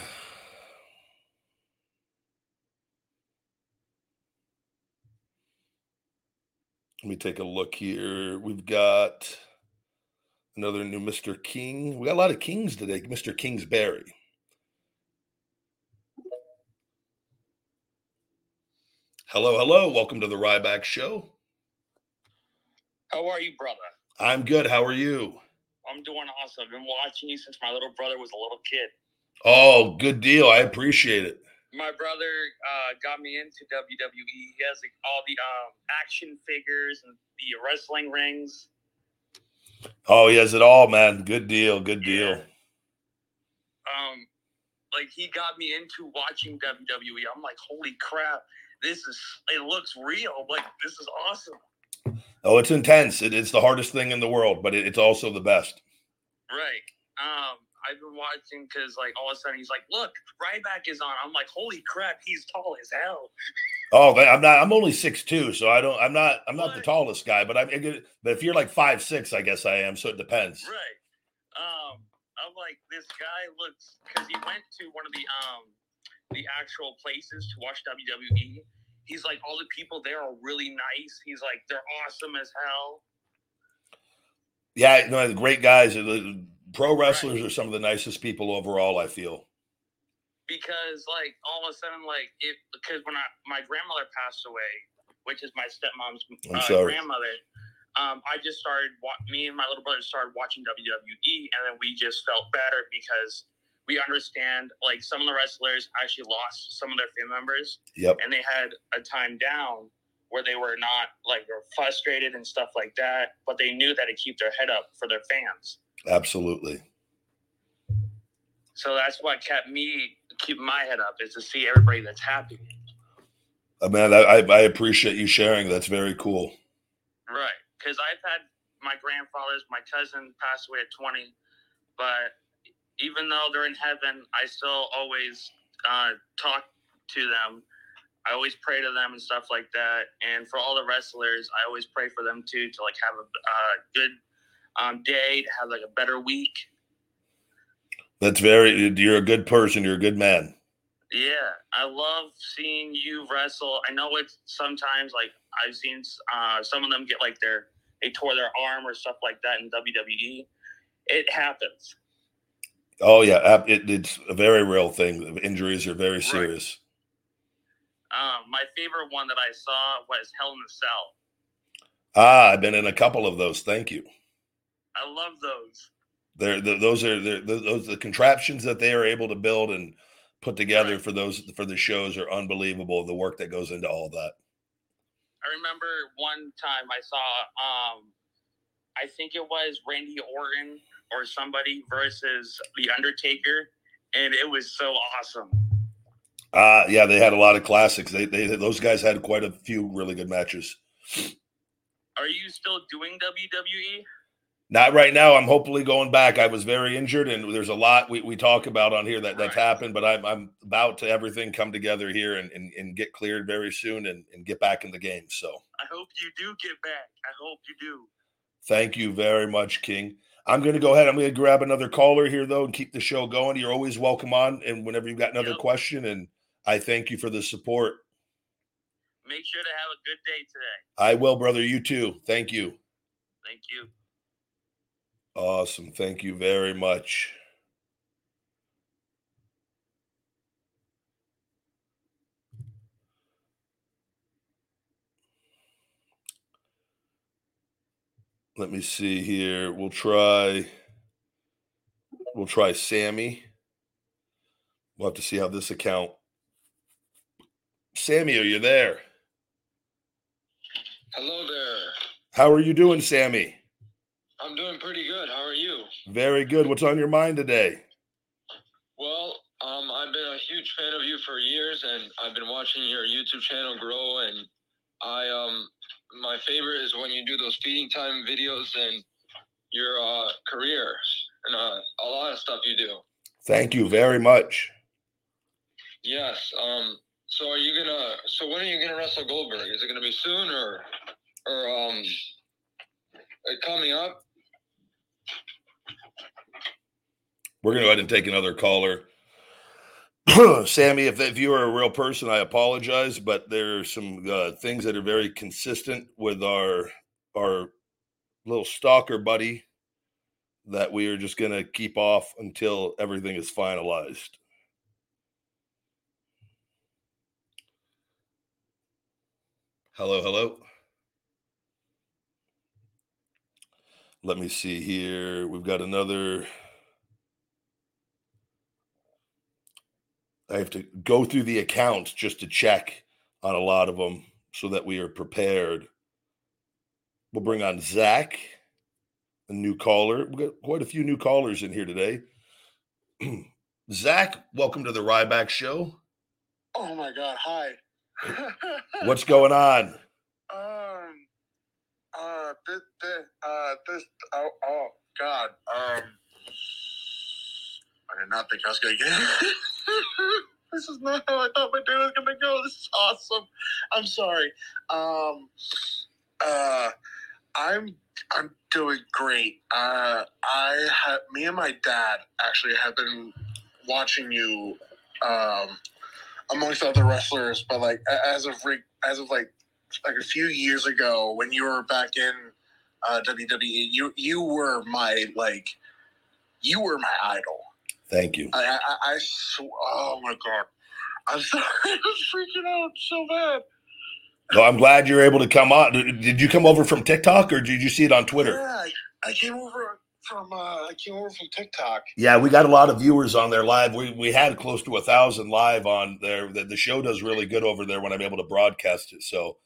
me take a look here. We've got another new Mister King. We got a lot of Kings today. Mister Kingsbury. Hello, hello. Welcome to the Ryback Show. How are you, brother? I'm good. How are you? I'm doing awesome. I've been watching you since my little brother was a little kid. Oh, good deal. I appreciate it. My brother uh, got me into W W E. He has like, all the um, action figures and the wrestling rings. Oh, he has it all, man. Good deal. Good deal. Yeah. Um, like he got me into watching W W E. I'm like, holy crap! This is. It looks real. I'm like, this is awesome. Oh, it's intense. It, it's the hardest thing in the world, but it, it's also the best. Right. Um. I've been watching because, like, all of a sudden he's like, "Look, Ryback is on." I'm like, "Holy crap, he's tall as hell." Oh, I'm not. I'm only six two, so I don't. I'm not. I'm not but, the tallest guy, but I'm. But if you're like five six, I guess I am. So it depends. Right. Um, I'm like, this guy looks because he went to one of the um the actual places to watch W W E. He's like, all the people there are really nice. He's like, they're awesome as hell. Yeah, no, the great guys are the. Pro wrestlers right. are some of the nicest people overall, I feel. Because, like, all of a sudden, like, it because when I, my grandmother passed away, which is my stepmom's uh, grandmother, um, I just started, me and my little brother started watching W W E, and then we just felt better because we understand, like, some of the wrestlers actually lost some of their family members. Yep. And they had a time down where they were not, like, were frustrated and stuff like that, but they knew that to keep their head up for their fans. Absolutely. So that's what kept me keeping my head up is to see everybody that's happy. Oh, man, I, I appreciate you sharing. That's very cool. Right. Because I've had my grandfathers, my cousin passed away at twenty. But even though they're in heaven, I still always uh, talk to them. I always pray to them and stuff like that. And for all the wrestlers, I always pray for them, too, to like have a uh, good Um, day, to have like a better week. That's very, you're a good person. You're a good man. Yeah. I love seeing you wrestle. I know it's sometimes like I've seen uh, some of them get like their, they tore their arm or stuff like that in W W E. It happens. Oh yeah. It, it's a very real thing. Injuries are very serious. Right. Um, my favorite one that I saw was Hell in a Cell. Ah, I've been in a couple of those. Thank you. I love those. They're, they're, those are they're, those the contraptions that they are able to build and put together right. for those for the shows are unbelievable. The work that goes into all that. I remember one time I saw, um, I think it was Randy Orton or somebody versus The Undertaker, and it was so awesome. Uh yeah, they had a lot of classics. They they those guys had quite a few really good matches. Are you still doing W W E? Not right now. I'm hopefully going back. I was very injured, and there's a lot we, we talk about on here that, that's right. happened, but I'm, I'm about to everything come together here and, and, and get cleared very soon and, and get back in the game. So I hope you do get back. I hope you do. Thank you very much, King. I'm going to go ahead. I'm going to grab another caller here, though, and keep the show going. You're always welcome on, and whenever you've got another yep. question, and I thank you for the support. Make sure to have a good day today. I will, brother. You too. Thank you. Thank you. Awesome. Thank you very much. Let me see here. We'll try we'll try Sammy. We'll have to see how this account. Sammy, are you there? Hello there. How are you doing, Sammy? I'm doing pretty good. How are you? Very good. What's on your mind today? Well, um, I've been a huge fan of you for years, and I've been watching your YouTube channel grow. And I, um, my favorite is when you do those feeding time videos and your uh, career and uh, a lot of stuff you do. Thank you very much. Yes. Um. So are you gonna? So when are you gonna wrestle Goldberg? Is it gonna be soon or, or um, coming up? We're going to go ahead and take another caller. Sammy, if, if you are a real person, I apologize, but there are some uh, things that are very consistent with our our little stalker buddy that we are just going to keep off until everything is finalized. Hello, hello. Let me see here. We've got another... I have to go through the accounts just to check on a lot of them so that we are prepared. We'll bring on Zach, a new caller. We've got quite a few new callers in here today. Zach, welcome to the Ryback Show. Oh, my God. Hi. What's going on? Um, uh, this, this, uh, this, oh, oh, God. Um, I did not think I was going to get it. This is not how I thought my day was gonna go. This is awesome. I'm sorry. Um, uh, I'm I'm doing great. Uh, I have me and my dad actually have been watching you, um, amongst other wrestlers, but like as of as of like like a few years ago when you were back in uh, W W E, you you were my like you were my idol. Thank you. I, I, I sw- oh my God. I'm sorry. I'm freaking out so bad. No, I'm glad you're able to come on. Did, did you come over from TikTok or did you see it on Twitter? Yeah, I, I came over from uh, I came over from TikTok. Yeah, we got a lot of viewers on there live. We we had close to a thousand live on there. The, the show does really good over there when I'm able to broadcast it. So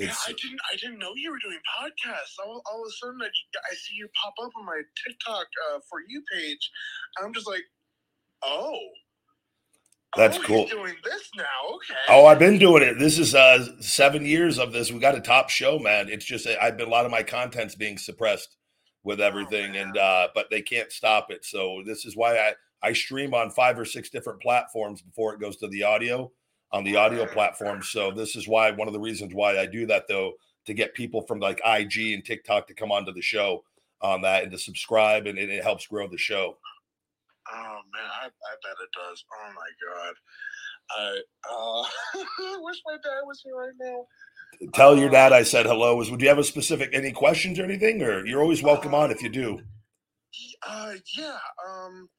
it's, yeah, I didn't I didn't know you were doing podcasts. All, all of a sudden, I, I see you pop up on my TikTok uh, For You page. I'm just like, oh. That's oh, cool. You're doing this now, okay. Oh, I've been doing it. This is uh, seven years of this. We got a top show, man. It's just I've been a lot of my content's being suppressed with everything, oh, and uh, but they can't stop it. So this is why I, I stream on five or six different platforms before it goes to the audio. on the audio platform. So this is why, one of the reasons why I do that though, to get people from like I G and TikTok to come onto the show on that and to subscribe, and it, it helps grow the show. Oh man, I, I bet it does. Oh my God. I, uh, I wish my dad was here right now. Tell um, your dad I said hello. Is, would you have a specific, any questions or anything, or you're always welcome uh, on if you do. Uh, yeah. Um,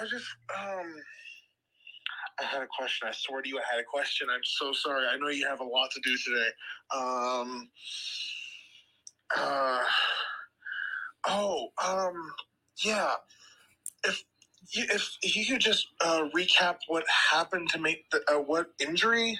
I just, um, I had a question. I swear to you, I had a question. I'm so sorry. I know you have a lot to do today. Um, uh, oh, um, yeah. If if you could just uh, recap what happened to make the, uh, what injury,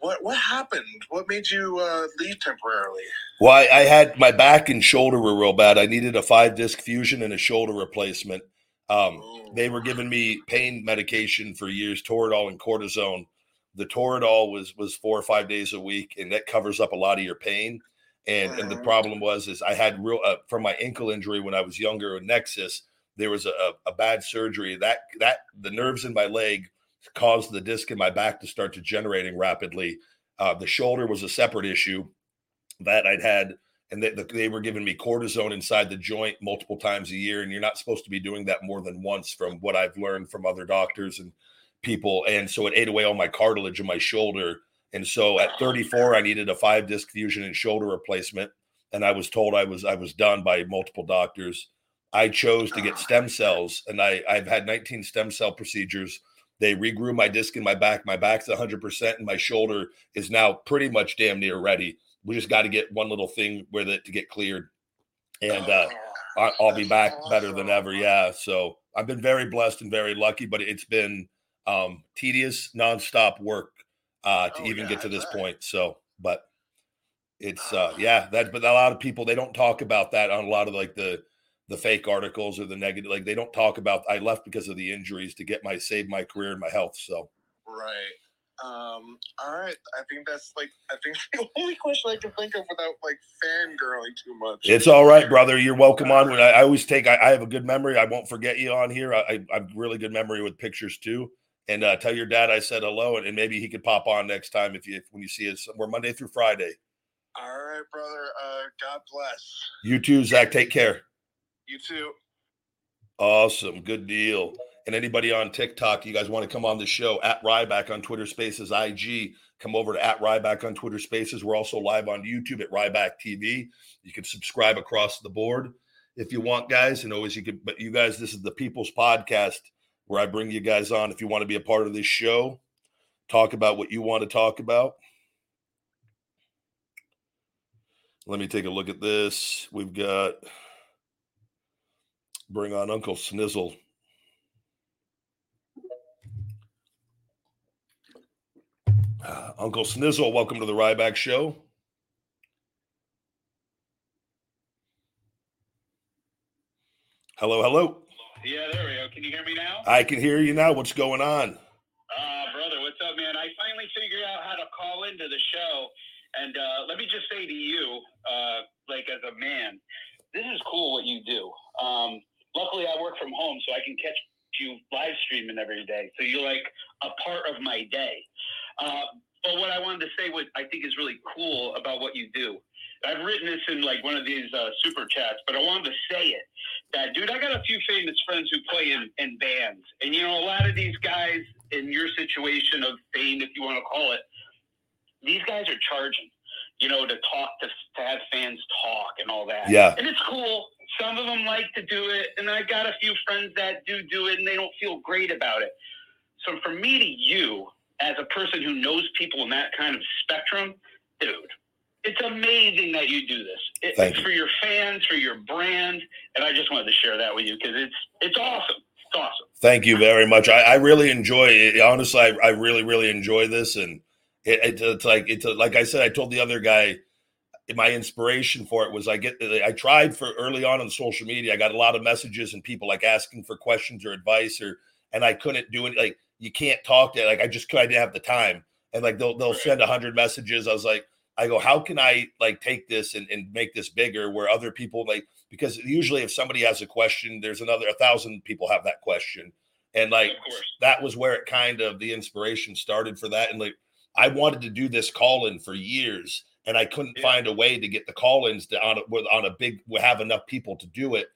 what what happened? What made you uh, leave temporarily? Well, I, I had my back and shoulder were real bad. I needed a five disc fusion and a shoulder replacement. Um, they were giving me pain medication for years, Toradol and cortisone. The Toradol was, was four or five days a week, and that covers up a lot of your pain. And and the problem was is I had real uh, from my ankle injury when I was younger in Nexus. There was a, a bad surgery that that the nerves in my leg caused the disc in my back to start degenerating rapidly. Uh, the shoulder was a separate issue that I'd had, and they, they were giving me cortisone inside the joint multiple times a year. And you're not supposed to be doing that more than once, from what I've learned from other doctors and people. And so it ate away all my cartilage in my shoulder. And so at thirty-four, I needed a five disc fusion and shoulder replacement. And I was told I was I was done by multiple doctors. I chose to get stem cells, and I, I've had nineteen stem cell procedures. They regrew my disc in my back. My back's one hundred percent, and my shoulder is now pretty much damn near ready. We just got to get one little thing with it to get cleared, and uh, I'll be back better than ever. Yeah, so I've been very blessed and very lucky, but it's been um, tedious, nonstop work. Uh, to oh, even yeah, get to this right. point. So, but it's, uh, yeah, that, but a lot of people, they don't talk about that on a lot of like the, the fake articles or the negative, like they don't talk about, I left because of the injuries to get my, save my career and my health. So. Right. Um, all right. I think that's like, I think the only question I can think of without like fangirling too much. It's all right, brother. You're welcome on. When I, I always take, I, I have a good memory. I won't forget you on here. I, I, I have really good memory with pictures too. And uh, tell your dad I said hello, and, and maybe he could pop on next time if you if, when you see us. We're Monday through Friday. All right, brother. Uh, God bless. You too, Zach. Take care. You too. Awesome. Good deal. And anybody on TikTok, you guys want to come on the show, at Ryback on Twitter Spaces, I G. Come over to at Ryback on Twitter Spaces. We're also live on YouTube at Ryback T V. You can subscribe across the board if you want, guys. And always you could, but you guys, this is the People's Podcast, where I bring you guys on. If you want to be a part of this show, talk about what you want to talk about. Let me take a look at this. We've got, bring on Uncle Snizzle. Uh, Uncle Snizzle, welcome to the Ryback Show. Hello, hello. Yeah, there we go. Can you hear me now? I can hear you now. What's going on? Uh, brother, what's up, man? I finally figured out how to call into the show. And uh, let me just say to you, uh, like as a man, this is cool what you do. Um, luckily, I work from home, so I can catch you live streaming every day. So you're like a part of my day. Uh, but what I wanted to say, what I think is really cool about what you do, I've written this in like one of these uh, super chats, but I wanted to say it. That dude, I got a few famous friends who play in, in bands, and you know, a lot of these guys in your situation of fame, if you want to call it, these guys are charging, you know, to talk to, to have fans talk and all that. Yeah, and it's cool. Some of them like to do it, and I got a few friends that do do it, and they don't feel great about it. So for me to you, as a person who knows people in that kind of spectrum, dude. It's amazing that you do this. It, it's for your fans, for your brand, and I just wanted to share that with you because it's it's awesome. It's awesome. Thank you very much. I, I really enjoy it. Honestly, I, I really, really enjoy this, and it, it, it's like it's a, like I said, I told the other guy, my inspiration for it was I get I tried for early on on social media. I got a lot of messages and people like asking for questions or advice, or and I couldn't do it. Like you can't talk to like I just I didn't have the time, and like they'll they'll send a hundred messages. I was like. I go, how can I like take this and, and make this bigger where other people like, because usually if somebody has a question, there's another, a thousand people have that question. And like, that was where it kind of the inspiration started for that. And like, I wanted to do this call in for years and I couldn't yeah. find a way to get the call ins to on a, on a big, have enough people to do it.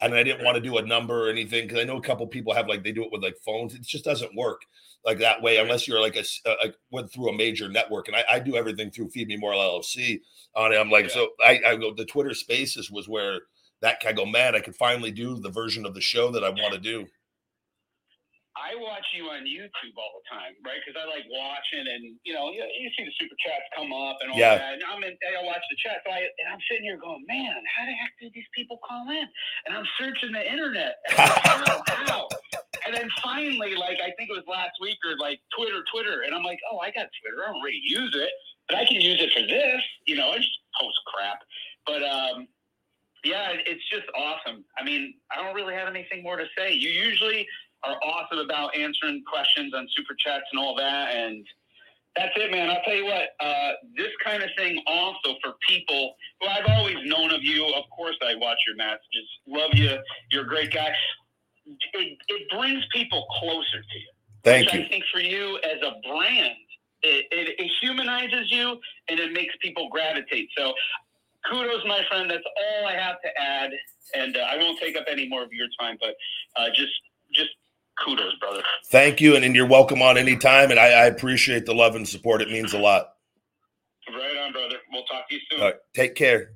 And I didn't want to do a number or anything because I know a couple people have like, they do it with like phones. It just doesn't work like that way unless you're like a, a, a went through a major network. And I, I do everything through Feed Me More L L C on it. I'm like, yeah. so I, I go, the Twitter Spaces was where that I go, man, I could finally do the version of the show that I want to do. I watch you on YouTube all the time, right? Because I like watching and, you know, you, you see the super chats come up and all yeah. that. And I'm in, I watch the chat. So I, and I'm sitting here going, man, how the heck did these people call in? And I'm searching the internet. And, I'm like, how? And then finally, like, I think it was last week or like Twitter, Twitter. And I'm like, oh, I got Twitter. I don't really use it, but I can use it for this. You know, I just post crap. But, um, yeah, it's just awesome. I mean, I don't really have anything more to say. You usually are awesome about answering questions on super chats and all that, and That's it, man. I'll tell you what, uh, this kind of thing also for people who I've always known of you. Of course, I watch your messages. Love you. You're a great guy. It, it brings people closer to you. Thank you. I think for you as a brand, it, it, it humanizes you and it makes people gravitate. So kudos, my friend. That's all I have to add. And uh, I won't take up any more of your time, but uh, just, just, kudos, brother. Thank you, and, and you're welcome on any time, and I, I appreciate the love and support. It means a lot. Right on, brother. We'll talk to you soon. All right. Take care.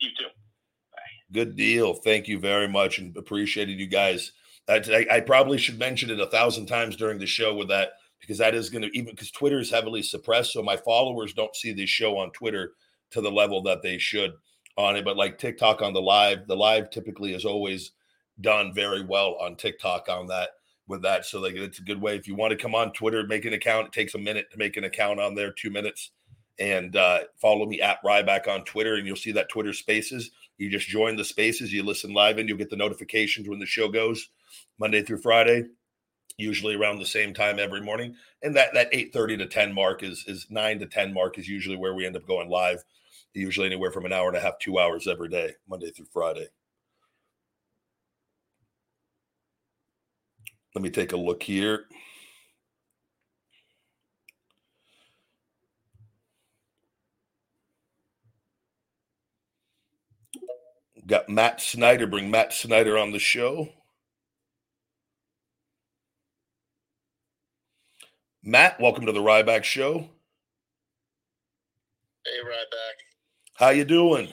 You too. Bye. Good deal. Thank you very much, and appreciated you guys. I, I, I probably should mention it a thousand times during the show with that, because that is going to, even because Twitter is heavily suppressed, so my followers don't see this show on Twitter to the level that they should on it. But like TikTok on the live, the live typically is always done very well on TikTok on that with that. So like, it's a good way. If you want to come on Twitter, make an account. It takes a minute to make an account on there, two minutes. And uh, follow me at Ryback on Twitter, and you'll see that Twitter Spaces. You just join the Spaces. You listen live, and you'll get the notifications when the show goes Monday through Friday, usually around the same time every morning. And that that eight thirty to ten mark is is nine to ten mark is usually where we end up going live. Usually anywhere from an hour and a half, two hours every day, Monday through Friday. Let me take a look here. Got Matt Snyder. Bring Matt Snyder on the show. Matt, welcome to the Ryback Show. Hey, Ryback. How you doing?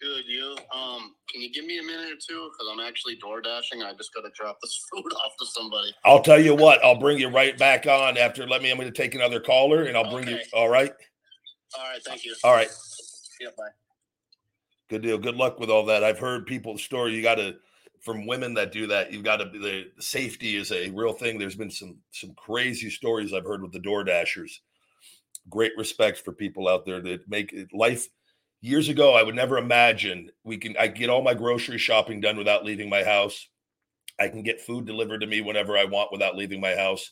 Good, you. Um, can you give me a minute or two? Because I'm actually door dashing. I just got to drop this food off to somebody. I'll tell you what. I'll bring you right back on after. Let me. I'm going to take another caller, and I'll bring okay. you. All right. All right. Thank you. All right. Yeah. Bye. Good deal. Good luck with all that. I've heard people's story. You got to, from women that do that. You've got to. The safety is a real thing. There's been some some crazy stories I've heard with the door dashers. Great respect for people out there that make it life. Years ago, I would never imagine we can. I get all my grocery shopping done without leaving my house. I can get food delivered to me whenever I want without leaving my house.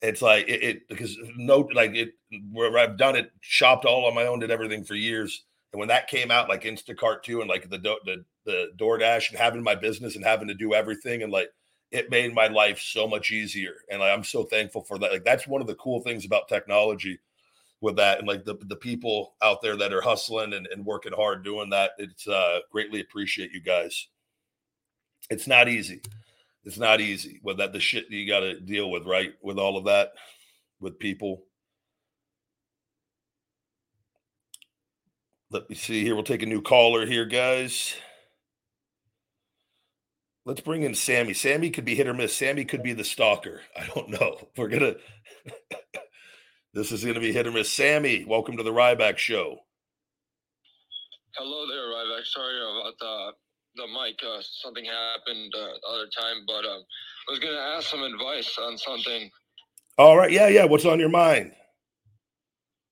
It's like it, it because no, like it. Where I've done it, shopped all on my own, did everything for years. And when that came out, like Instacart too, and like the the the DoorDash, and having my business and having to do everything, and like it made my life so much easier. And like, I'm so thankful for that. Like that's one of the cool things about technology. With that, and like the, the people out there that are hustling and, and working hard doing that, it's uh greatly appreciate you guys. It's not easy. It's not easy with that, the shit you got to deal with, right? With all of that, with people. Let me see here. We'll take a new caller here, guys. Let's bring in Sammy. Sammy could be hit or miss. Sammy could be the stalker. I don't know. We're gonna. This is going to be hit or miss. Sammy, welcome to the Ryback Show. Hello there, Ryback. Sorry about the, the mic. Uh, something happened uh, the other time, but um, I was going to ask some advice on something. All right. Yeah, yeah. What's on your mind?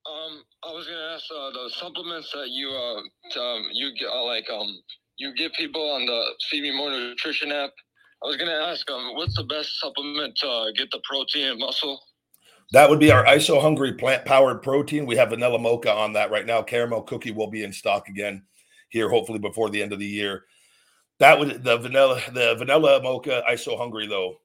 Um, I was going to ask uh, the supplements that you uh, um, you get, uh, like um you give people on the Feed Me More Nutrition app. I was going to ask um, what's the best supplement to uh, get the protein and muscle? That would be our I S O Hungry plant-powered protein. We have vanilla mocha on that right now. Caramel cookie will be in stock again here, hopefully before the end of the year. That would the vanilla, the vanilla mocha I S O Hungry though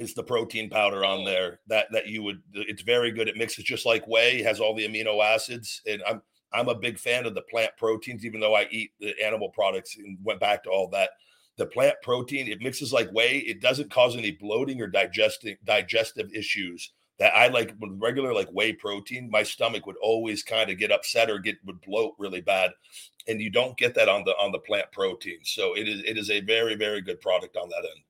is the protein powder on there that that you would. It's very good. It mixes just like whey, has all the amino acids, and I'm I'm a big fan of the plant proteins, even though I eat the animal products and went back to all that. The plant protein, it mixes like whey. It doesn't cause any bloating or digesting digestive issues. That I like with regular like whey protein, my stomach would always kind of get upset or get would bloat really bad, and you don't get that on the on the plant protein. So it is it is a very very good product on that end.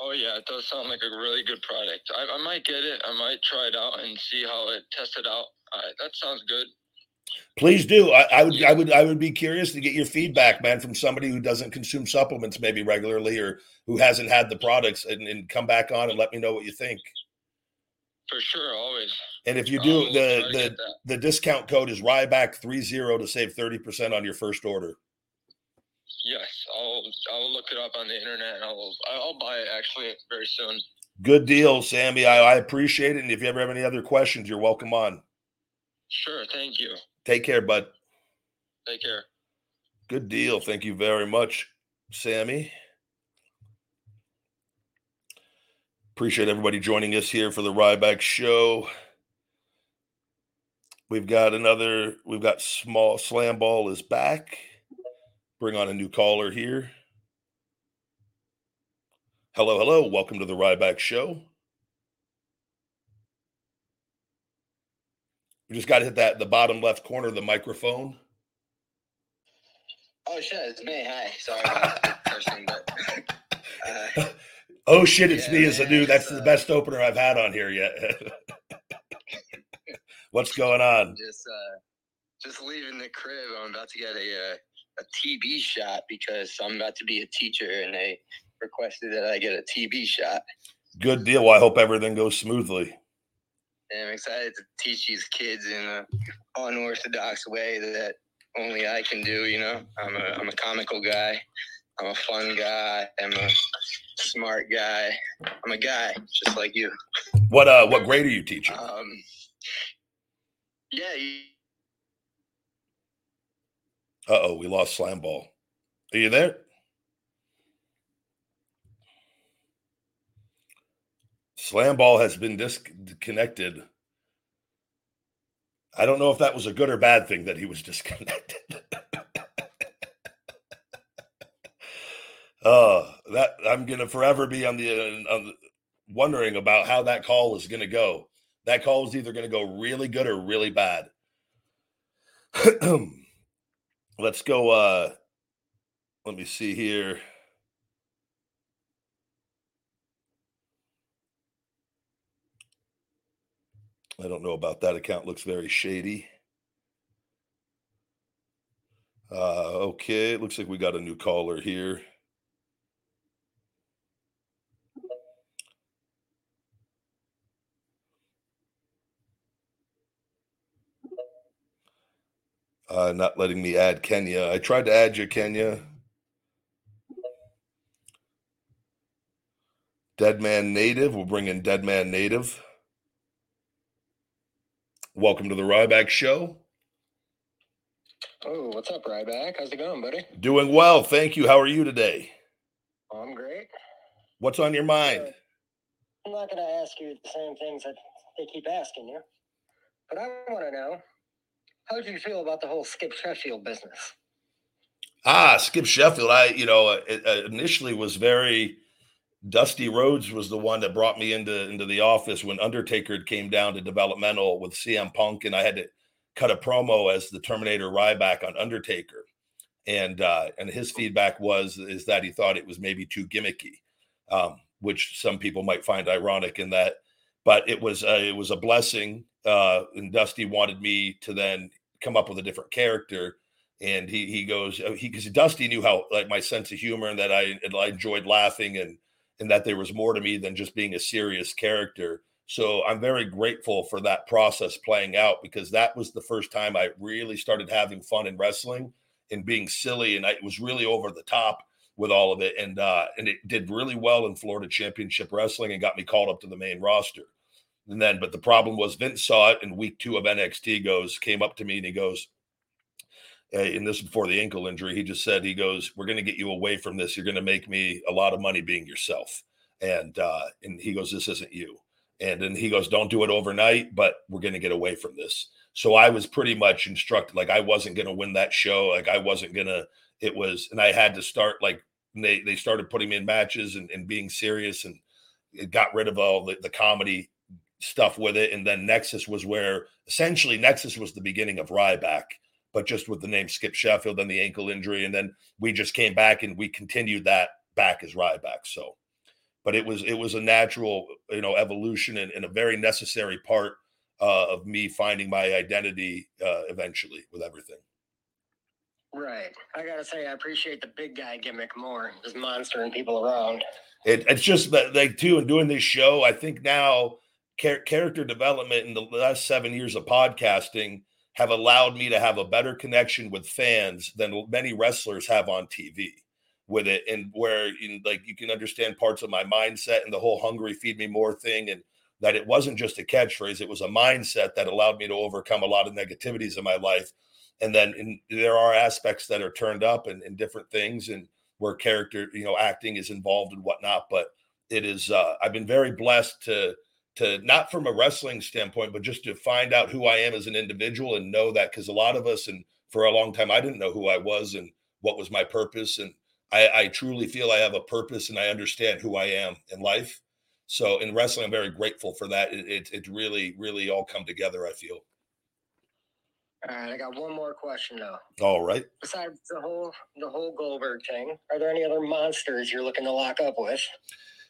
Oh yeah, it does sound like a really good product. I, I might get it. I might try it out and see how it tested out. Uh, that sounds good. Please do. I, I would I would I would be curious to get your feedback, man, from somebody who doesn't consume supplements maybe regularly or who hasn't had the products, and, and come back on and let me know what you think. For sure, always. And if you do, always the the, the discount code is Ryback thirty to save thirty percent on your first order. Yes, I'll I'll look it up on the internet, and I'll I'll buy it actually very soon. Good deal, Sammy. I, I appreciate it. And if you ever have any other questions, you're welcome on. Sure. Thank you. Take care, bud. Take care. Good deal. Thank you very much, Sammy. Appreciate everybody joining us here for the Ryback Show. We've got another, we've got small slam ball is back. Bring on a new caller here. Hello, hello. Welcome to the Ryback Show. We just got to hit that, the bottom left corner of the microphone. Oh, shit, it's me. Hi. Sorry about that person, but... Uh, oh, shit, it's yeah, me as a new... That's uh, the best opener I've had on here yet. What's going on? Just uh, just leaving the crib. I'm about to get a, a T B shot because I'm about to be a teacher, and they requested that I get a T B shot. Good deal. Well, I hope everything goes smoothly. And I'm excited to teach these kids in an unorthodox way that only I can do, you know. I'm a I'm a comical guy. I'm a fun guy. I'm a smart guy. I'm a guy just like you. What uh? What grade are you teaching? Um, yeah. You... Uh oh, we lost Slam Ball. Are you there? Slam Ball has been disconnected. I don't know if that was a good or bad thing that he was disconnected. uh, that I'm going to forever be on the, uh, on the wondering about how that call is going to go. That call is either going to go really good or really bad. Let's go. Uh, let me see here. I don't know about that account. Looks very shady. Uh, okay. It looks like we got a new caller here. Uh, not letting me add Kenya. I tried to add you, Kenya. Deadman Native. We'll bring in Deadman Native. Welcome to the Ryback Show. Oh, what's up, Ryback? How's it going, buddy? Doing well, thank you. How are you today? I'm great. What's on your mind? I'm not going to ask you the same things that they keep asking you, but I want to know, how do you feel about the whole Skip Sheffield business? Ah, Skip Sheffield. I, you know, it, it initially was very... Dusty Rhodes was the one that brought me into, into the office when Undertaker came down to developmental with C M Punk, and I had to cut a promo as the Terminator Ryback on Undertaker. And uh, and his feedback was is that he thought it was maybe too gimmicky, um, which some people might find ironic in that. But it was uh, it was a blessing, uh, and Dusty wanted me to then come up with a different character. And he he goes he because Dusty knew how like my sense of humor and that I, I enjoyed laughing and. and that there was more to me than just being a serious character. So I'm very grateful for that process playing out, because that was the first time I really started having fun in wrestling and being silly. And I was really over the top with all of it. And uh, and it did really well in Florida Championship Wrestling and got me called up to the main roster. And then, but the problem was Vince saw it in week two of N X T goes, came up to me and he goes, and this before the ankle injury, he just said, he goes, we're going to get you away from this. You're going to make me a lot of money being yourself. And, uh, and he goes, this isn't you. And then he goes, don't do it overnight, but we're going to get away from this. So I was pretty much instructed, like I wasn't going to win that show. Like I wasn't going to, it was, and I had to start, like they, they started putting me in matches and, and being serious, and it got rid of all the, the comedy stuff with it. And then Nexus was where essentially Nexus was the beginning of Ryback, but just with the name Skip Sheffield and the ankle injury. And then we just came back and we continued that back as Ryback. So, but it was, it was a natural, you know, evolution and, and a very necessary part uh, of me finding my identity uh, eventually with everything. Right. I got to say, I appreciate the big guy gimmick more, just monstering people around. It, it's just that, like, too, and doing this show, I think now char- character development in the last seven years of podcasting have allowed me to have a better connection with fans than many wrestlers have on T V. with it, and where, in, like, you can understand parts of my mindset and the whole hungry feed me more thing, and that it wasn't just a catchphrase. It was a mindset that allowed me to overcome a lot of negativities in my life. And then in, there are aspects that are turned up and, and different things, and where character, you know, acting is involved and whatnot. But it is, uh, I've been very blessed to, to not from a wrestling standpoint, but just to find out who I am as an individual and know that, because a lot of us, and for a long time, I didn't know who I was and what was my purpose. And I, I truly feel I have a purpose and I understand who I am in life. So in wrestling, I'm very grateful for that. It, it, it really, really all come together, I feel. All right, I got one more question now. All right. Besides the whole the whole Goldberg thing, are there any other monsters you're looking to lock up with?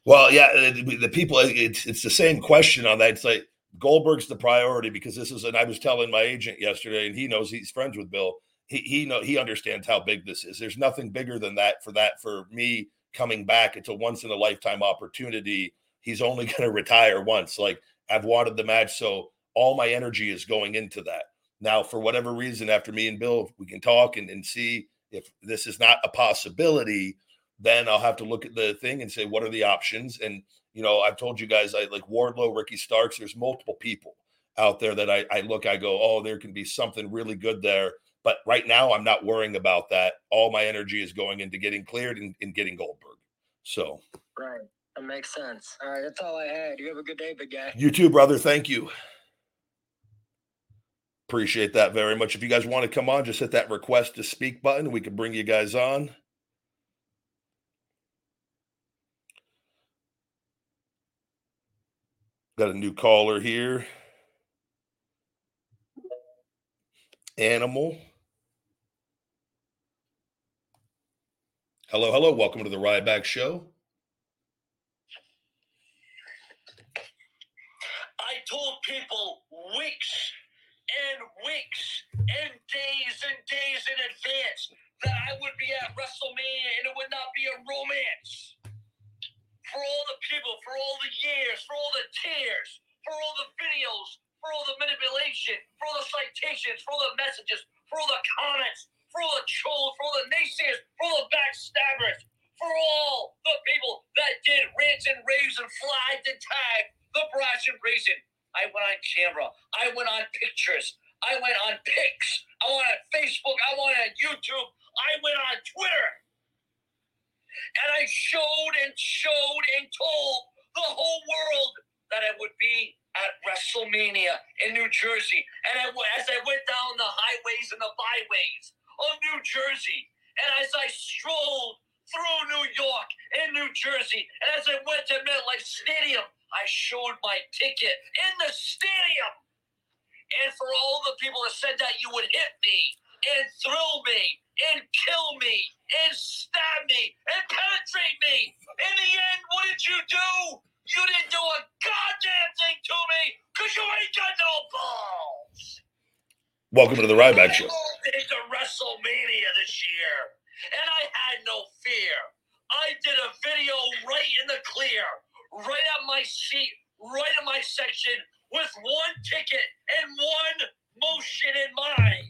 Well, yeah, the people, it's it's the same question on that. It's like Goldberg's the priority because this is, and I was telling my agent yesterday, and he knows, he's friends with Bill. He he know he understands how big this is. There's nothing bigger than that for that for me coming back. It's a once in a lifetime opportunity. He's only going to retire once. Like, I've wanted the match, so all my energy is going into that. Now, for whatever reason, after me and Bill, we can talk and, and see if this is not a possibility, then I'll have to look at the thing and say, what are the options? And, you know, I've told you guys, I like Wardlow, Ricky Starks, there's multiple people out there that I, I look, I go, oh, there can be something really good there. But right now I'm not worrying about that. All my energy is going into getting cleared and, and getting Goldberg. So. Right. That makes sense. All right. That's all I had. You have a good day, big guy. You too, brother. Thank you. Appreciate that very much. If you guys want to come on, just hit that request to speak button. We can bring you guys on. Got a new caller here. Animal. Hello, hello. Welcome to the Ryback Show. I told people weeks and weeks and days and days in advance that I would be at WrestleMania and it would not be a romance. For all the people, for all the years, for all the tears, for all the videos, for all the manipulation, for all the citations, for all the messages, for all the comments, for all the trolls, for all the naysayers, for all the backstabbers, for all the people that did rants and raves and flies and tag the brash and reason. I went on camera. I went on pictures. I went on pics. I went on Facebook. I went on YouTube. I went on Twitter. And I showed and showed and told the whole world that I would be at WrestleMania in New Jersey. And I, as I went down the highways and the byways of New Jersey, and as I strolled through New York and New Jersey, and as I went to MetLife Stadium, I showed my ticket in the stadium. And for all the people that said that you would hit me and thrill me and kill me and stab me and penetrate me, in the end, what did you do? You didn't do a goddamn thing to me because you ain't got no balls. Welcome to the Ryback Show. I did the WrestleMania this year, and I had no fear. I did a video right in the clear. Right at my seat, right in my section, with one ticket and one motion in mind.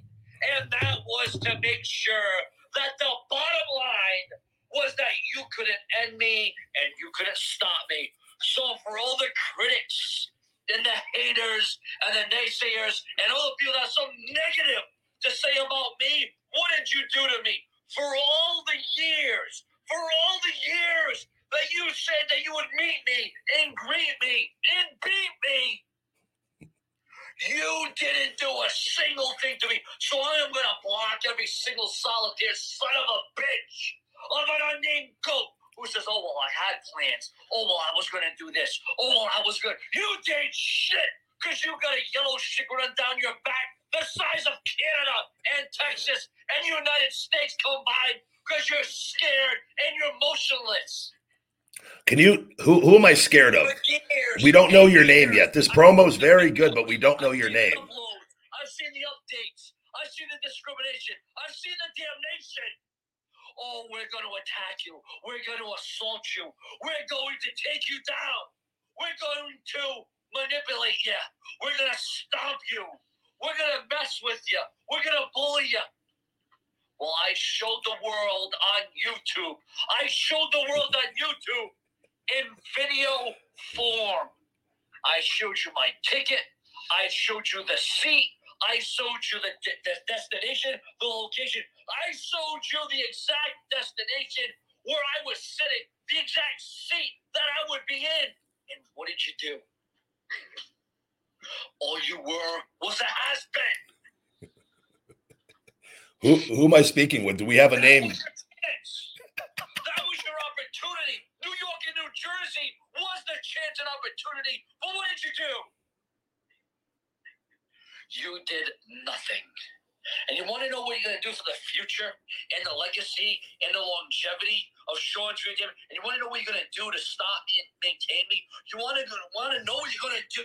And that was to make sure that the bottom line was that you couldn't end me and you couldn't stop me. So for all the critics and the haters and the naysayers and all the people that are so negative to say about me, what did you do to me? For all the years, for all the years, but you said that you would meet me and greet me and beat me. You didn't do a single thing to me. So I am going to block every single solitaire son of a bitch of an unnamed goat who says, oh, well, I had plans. Oh, well, I was going to do this. Oh, well, I was good. You did shit because you got a yellow shit running down your back the size of Canada and Texas and the United States combined because you're scared and you're motionless. Can you, who who am I scared of? We don't know your name yet. This promo is very good, but we don't know your name. I've seen the updates. I've seen the discrimination. I've seen the damnation. Oh, we're going to attack you. We're going to assault you. We're going to take you down. We're going to manipulate you. We're going to stomp you. We're going to mess with you. We're going to bully you. Well, I showed the world on YouTube. I showed the world on YouTube in video form. I showed you my ticket. I showed you the seat. I showed you the, de- the destination, the location. I showed you the exact destination where I was sitting, the exact seat that I would be in. And what did you do? All you were was a husband. Who, who am I speaking with? Do we have a name? That was your opportunity. New York and New Jersey was the chance and opportunity. But what did you do? You did nothing. And you want to know what you're going to do for the future and the legacy and the longevity of Sean's Dream? And you want to know what you're going to do to stop me and maintain me? You want to want to know what you're going to do?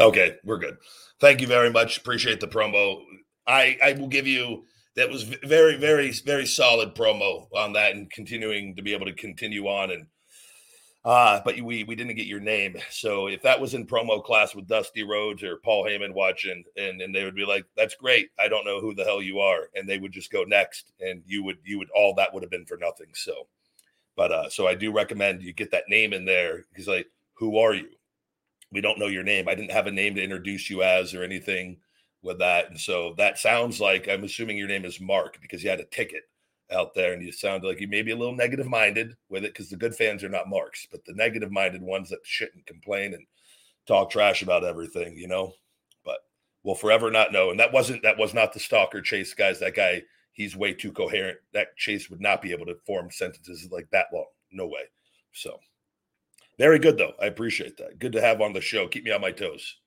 Okay, we're good. Thank you very much. Appreciate the promo. I, I will give you... That was very, very, very solid promo on that, and continuing to be able to continue on. And uh, but we we didn't get your name, so if that was in promo class with Dusty Rhodes or Paul Heyman watching, and and they would be like, "That's great. I don't know who the hell you are," and they would just go next, and you would you would all that would have been for nothing. So, but uh, so I do recommend you get that name in there, because like, who are you? We don't know your name. I didn't have a name to introduce you as or anything with that. And so that sounds like, I'm assuming your name is Mark, because you had a ticket out there, and you sound like you may be a little negative minded with it, because the good fans are not Marks, but the negative minded ones that shit and complain and talk trash about everything, you know. But we'll forever not know. And that wasn't, that was not the stalker Chase, guys. That guy, he's way too coherent. That Chase would not be able to form sentences like that long. No way. So very good though. I appreciate that. Good to have on the show. Keep me on my toes.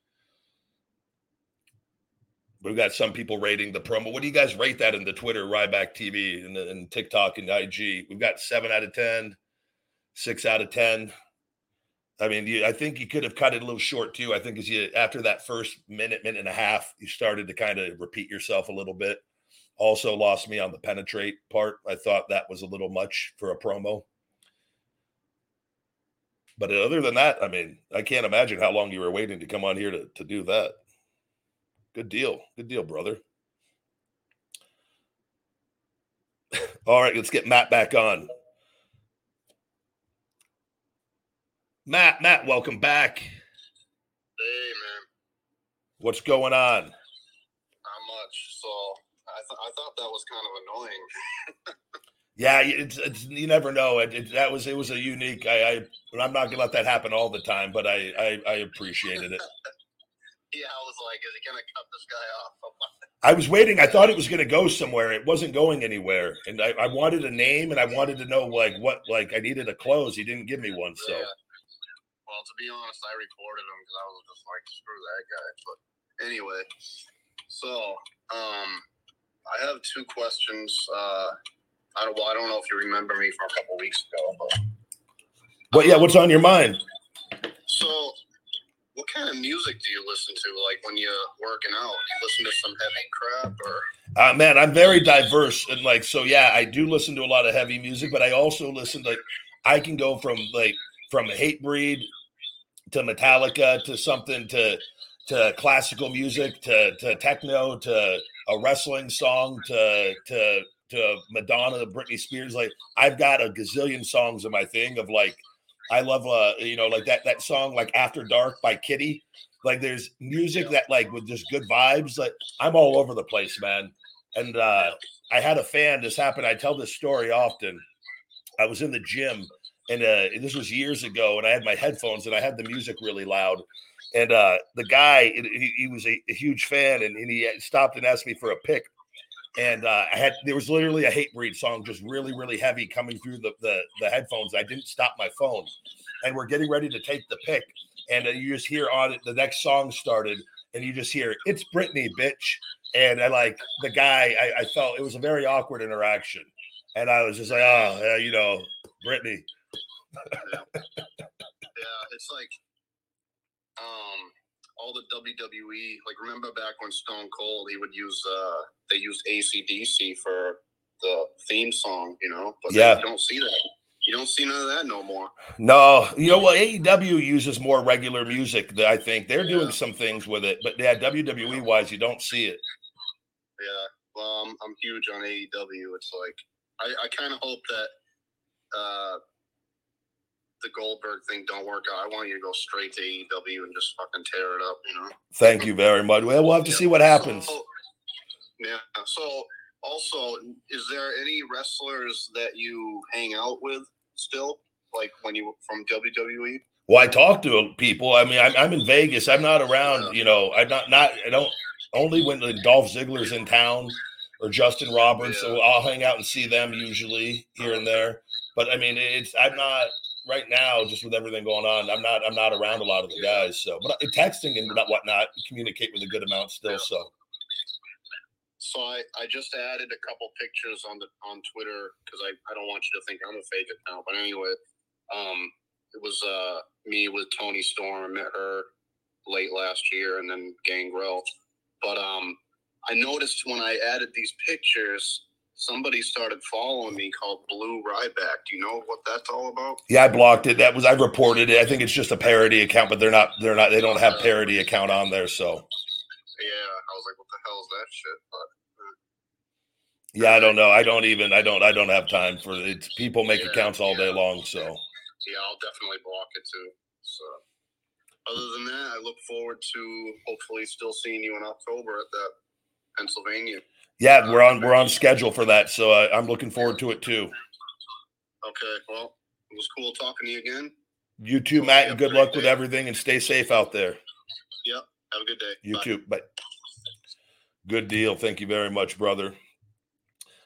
We've got some people rating the promo. What do you guys rate that in the Twitter, Ryback T V, and, and TikTok and I G? We've got seven out of ten, six out of ten. I mean, you, I think you could have cut it a little short too. I think as you, after that first minute, minute and a half, you started to kind of repeat yourself a little bit. Also lost me on the penetrate part. I thought that was a little much for a promo. But other than that, I mean, I can't imagine how long you were waiting to come on here to, to do that. Good deal. Good deal, brother. All right, let's get Matt back on. Matt, Matt, welcome back. Hey, man. What's going on? Not much. So I, th- I thought that was kind of annoying. Yeah, it's, it's you never know. It, it that was it was a unique. I, I I'm not gonna let that happen all the time, but I I, I appreciated it. Yeah, I was like, is he going to cut this guy off? I was waiting. I thought it was going to go somewhere. It wasn't going anywhere. And I, I wanted a name, and I wanted to know, like, what, like, I needed a close. He didn't give me one, so. Yeah. Well, to be honest, I recorded him because I was just like, screw that guy. But anyway, so um, I have two questions. Uh, I, don't, well, I don't know if you remember me from a couple weeks ago. But well, yeah, what's on your mind? So. What kind of music do you listen to, like, when you're working out? Do you listen to some heavy crap? or? Uh, man, I'm very diverse. And, like, so, yeah, I do listen to a lot of heavy music, but I also listen, like, I can go from, like, from Hatebreed to Metallica to something to to classical music to, to techno to a wrestling song to to to Madonna, Britney Spears. Like, I've got a gazillion songs in my thing of, like, I love, uh, you know, like that that song, like After Dark by Kitty. Like, there's music that, like, with just good vibes. Like, I'm all over the place, man. And uh, I had a fan. This happened. I tell this story often. I was in the gym, and uh, this was years ago, and I had my headphones, and I had the music really loud. And uh, the guy, he, he was a, a huge fan, and, and he stopped and asked me for a pick. And uh, I had there was literally a Hatebreed song, just really, really heavy, coming through the, the, the headphones. I didn't stop my phone, and we're getting ready to take the pick. And uh, you just hear on it, the next song started, and you just hear, "It's Britney, bitch." And I like the guy. I, I felt it was a very awkward interaction, and I was just like, "Oh, yeah, you know, Britney." yeah. yeah, it's like, um. all the W W E, like, remember back when Stone Cold, he would use, uh, they used A C D C for the theme song, you know? But yeah. You don't see that. You don't see none of that no more. No. You know what? A E W uses more regular music, I think. They're yeah. doing some things with it, but yeah, W W E-wise, you don't see it. Yeah. well, I'm, I'm huge on A E W. It's like, I, I kind of hope that uh, the Goldberg thing don't work out. I want you to go straight to A E W and just fucking tear it up, you know? Thank you very much. Well, we'll have to yeah. see what happens. So, yeah. So, also, is there any wrestlers that you hang out with still, like when you from W W E? Well, I talk to people. I mean, I'm, I'm in Vegas. I'm not around, you know, I'm not, not, I don't, only when like, Dolph Ziggler's in town or Justin Roberts, yeah. so I'll hang out and see them usually here and there. But I mean, it's, I'm not right now, just with everything going on, I'm not, I'm not around a lot of the guys. So, but texting and whatnot, communicate with a good amount still. Yeah. So. So I, I just added a couple pictures on the on Twitter because I, I don't want you to think I'm a fake account. But anyway, um, it was uh, me with Toni Storm. I met her late last year, and then Gangrel. But um, I noticed when I added these pictures, somebody started following me called Blue Ryback. Do you know what that's all about? Yeah, I blocked it. That was I reported it. I think it's just a parody account, but they're not they're not they don't have parody account on there. So. Yeah, I was like, what the hell is that shit? But yeah, I don't know. I don't even. I don't. I don't have time for it. People make yeah, accounts all yeah. day long. So yeah, I'll definitely block it too. So other than that, I look forward to hopefully still seeing you in October at that Pennsylvania. Yeah, we're on. We're on schedule for that. So uh, I'm looking forward to it too. Okay. Well, it was cool talking to you again. You too, Matt. And good luck with everything, and stay safe out there. Yep. Have a good day. You too. Bye. Good deal. Thank you very much, brother.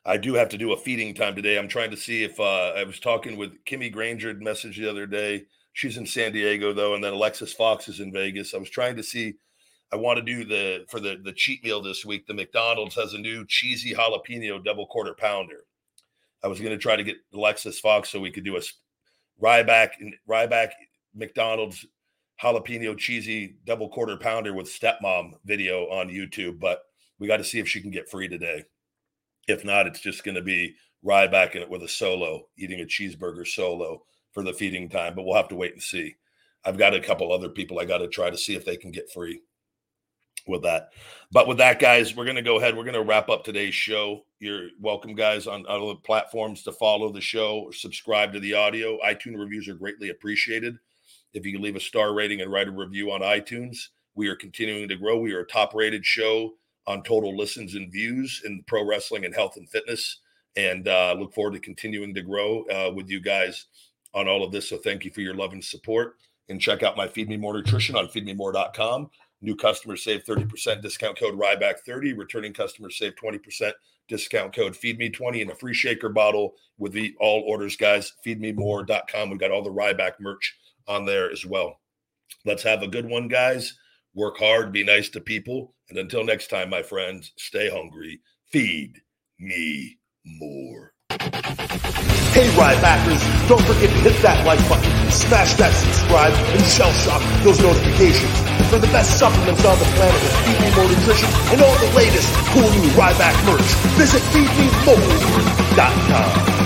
I do have to do a feeding time today. I'm trying to see if uh, I was talking with Kimmy Granger message the other day. She's in San Diego though. And then Alexis Fox is in Vegas. I was trying to see, I want to do the, for the, the cheat meal this week, the McDonald's has a new cheesy jalapeno double quarter pounder. I was going to try to get Alexis Fox so we could do a Ryback and Ryback McDonald's jalapeno cheesy double quarter pounder with stepmom video on YouTube, but we got to see if she can get free today. If not, it's just going to be Ryback in it with a solo, eating a cheeseburger solo for the feeding time. But we'll have to wait and see. I've got a couple other people I got to try to see if they can get free with that. But with that, guys, we're going to go ahead. We're going to wrap up today's show. You're welcome, guys, on other platforms to follow the show or subscribe to the audio. iTunes reviews are greatly appreciated. If you can leave a star rating and write a review on iTunes, we are continuing to grow. We are a top-rated show on total listens and views in pro wrestling and health and fitness. And uh, look forward to continuing to grow uh, with you guys on all of this. So thank you for your love and support. And check out my Feed Me More Nutrition on feed me more dot com. New customers save thirty percent discount code Ryback thirty. Returning customers save twenty percent discount code feed me twenty and a free shaker bottle with the all orders, guys. feed me more dot com. We've got all the Ryback merch on there as well. Let's have a good one, guys. Work hard, be nice to people, and until next time, my friends, stay hungry, feed me more. Hey, Rybackers, don't forget to hit that like button, smash that subscribe, and shell shock those notifications. For the best supplements on the planet with Feed Me More Nutrition and all the latest cool new Ryback merch, visit feed me more dot com.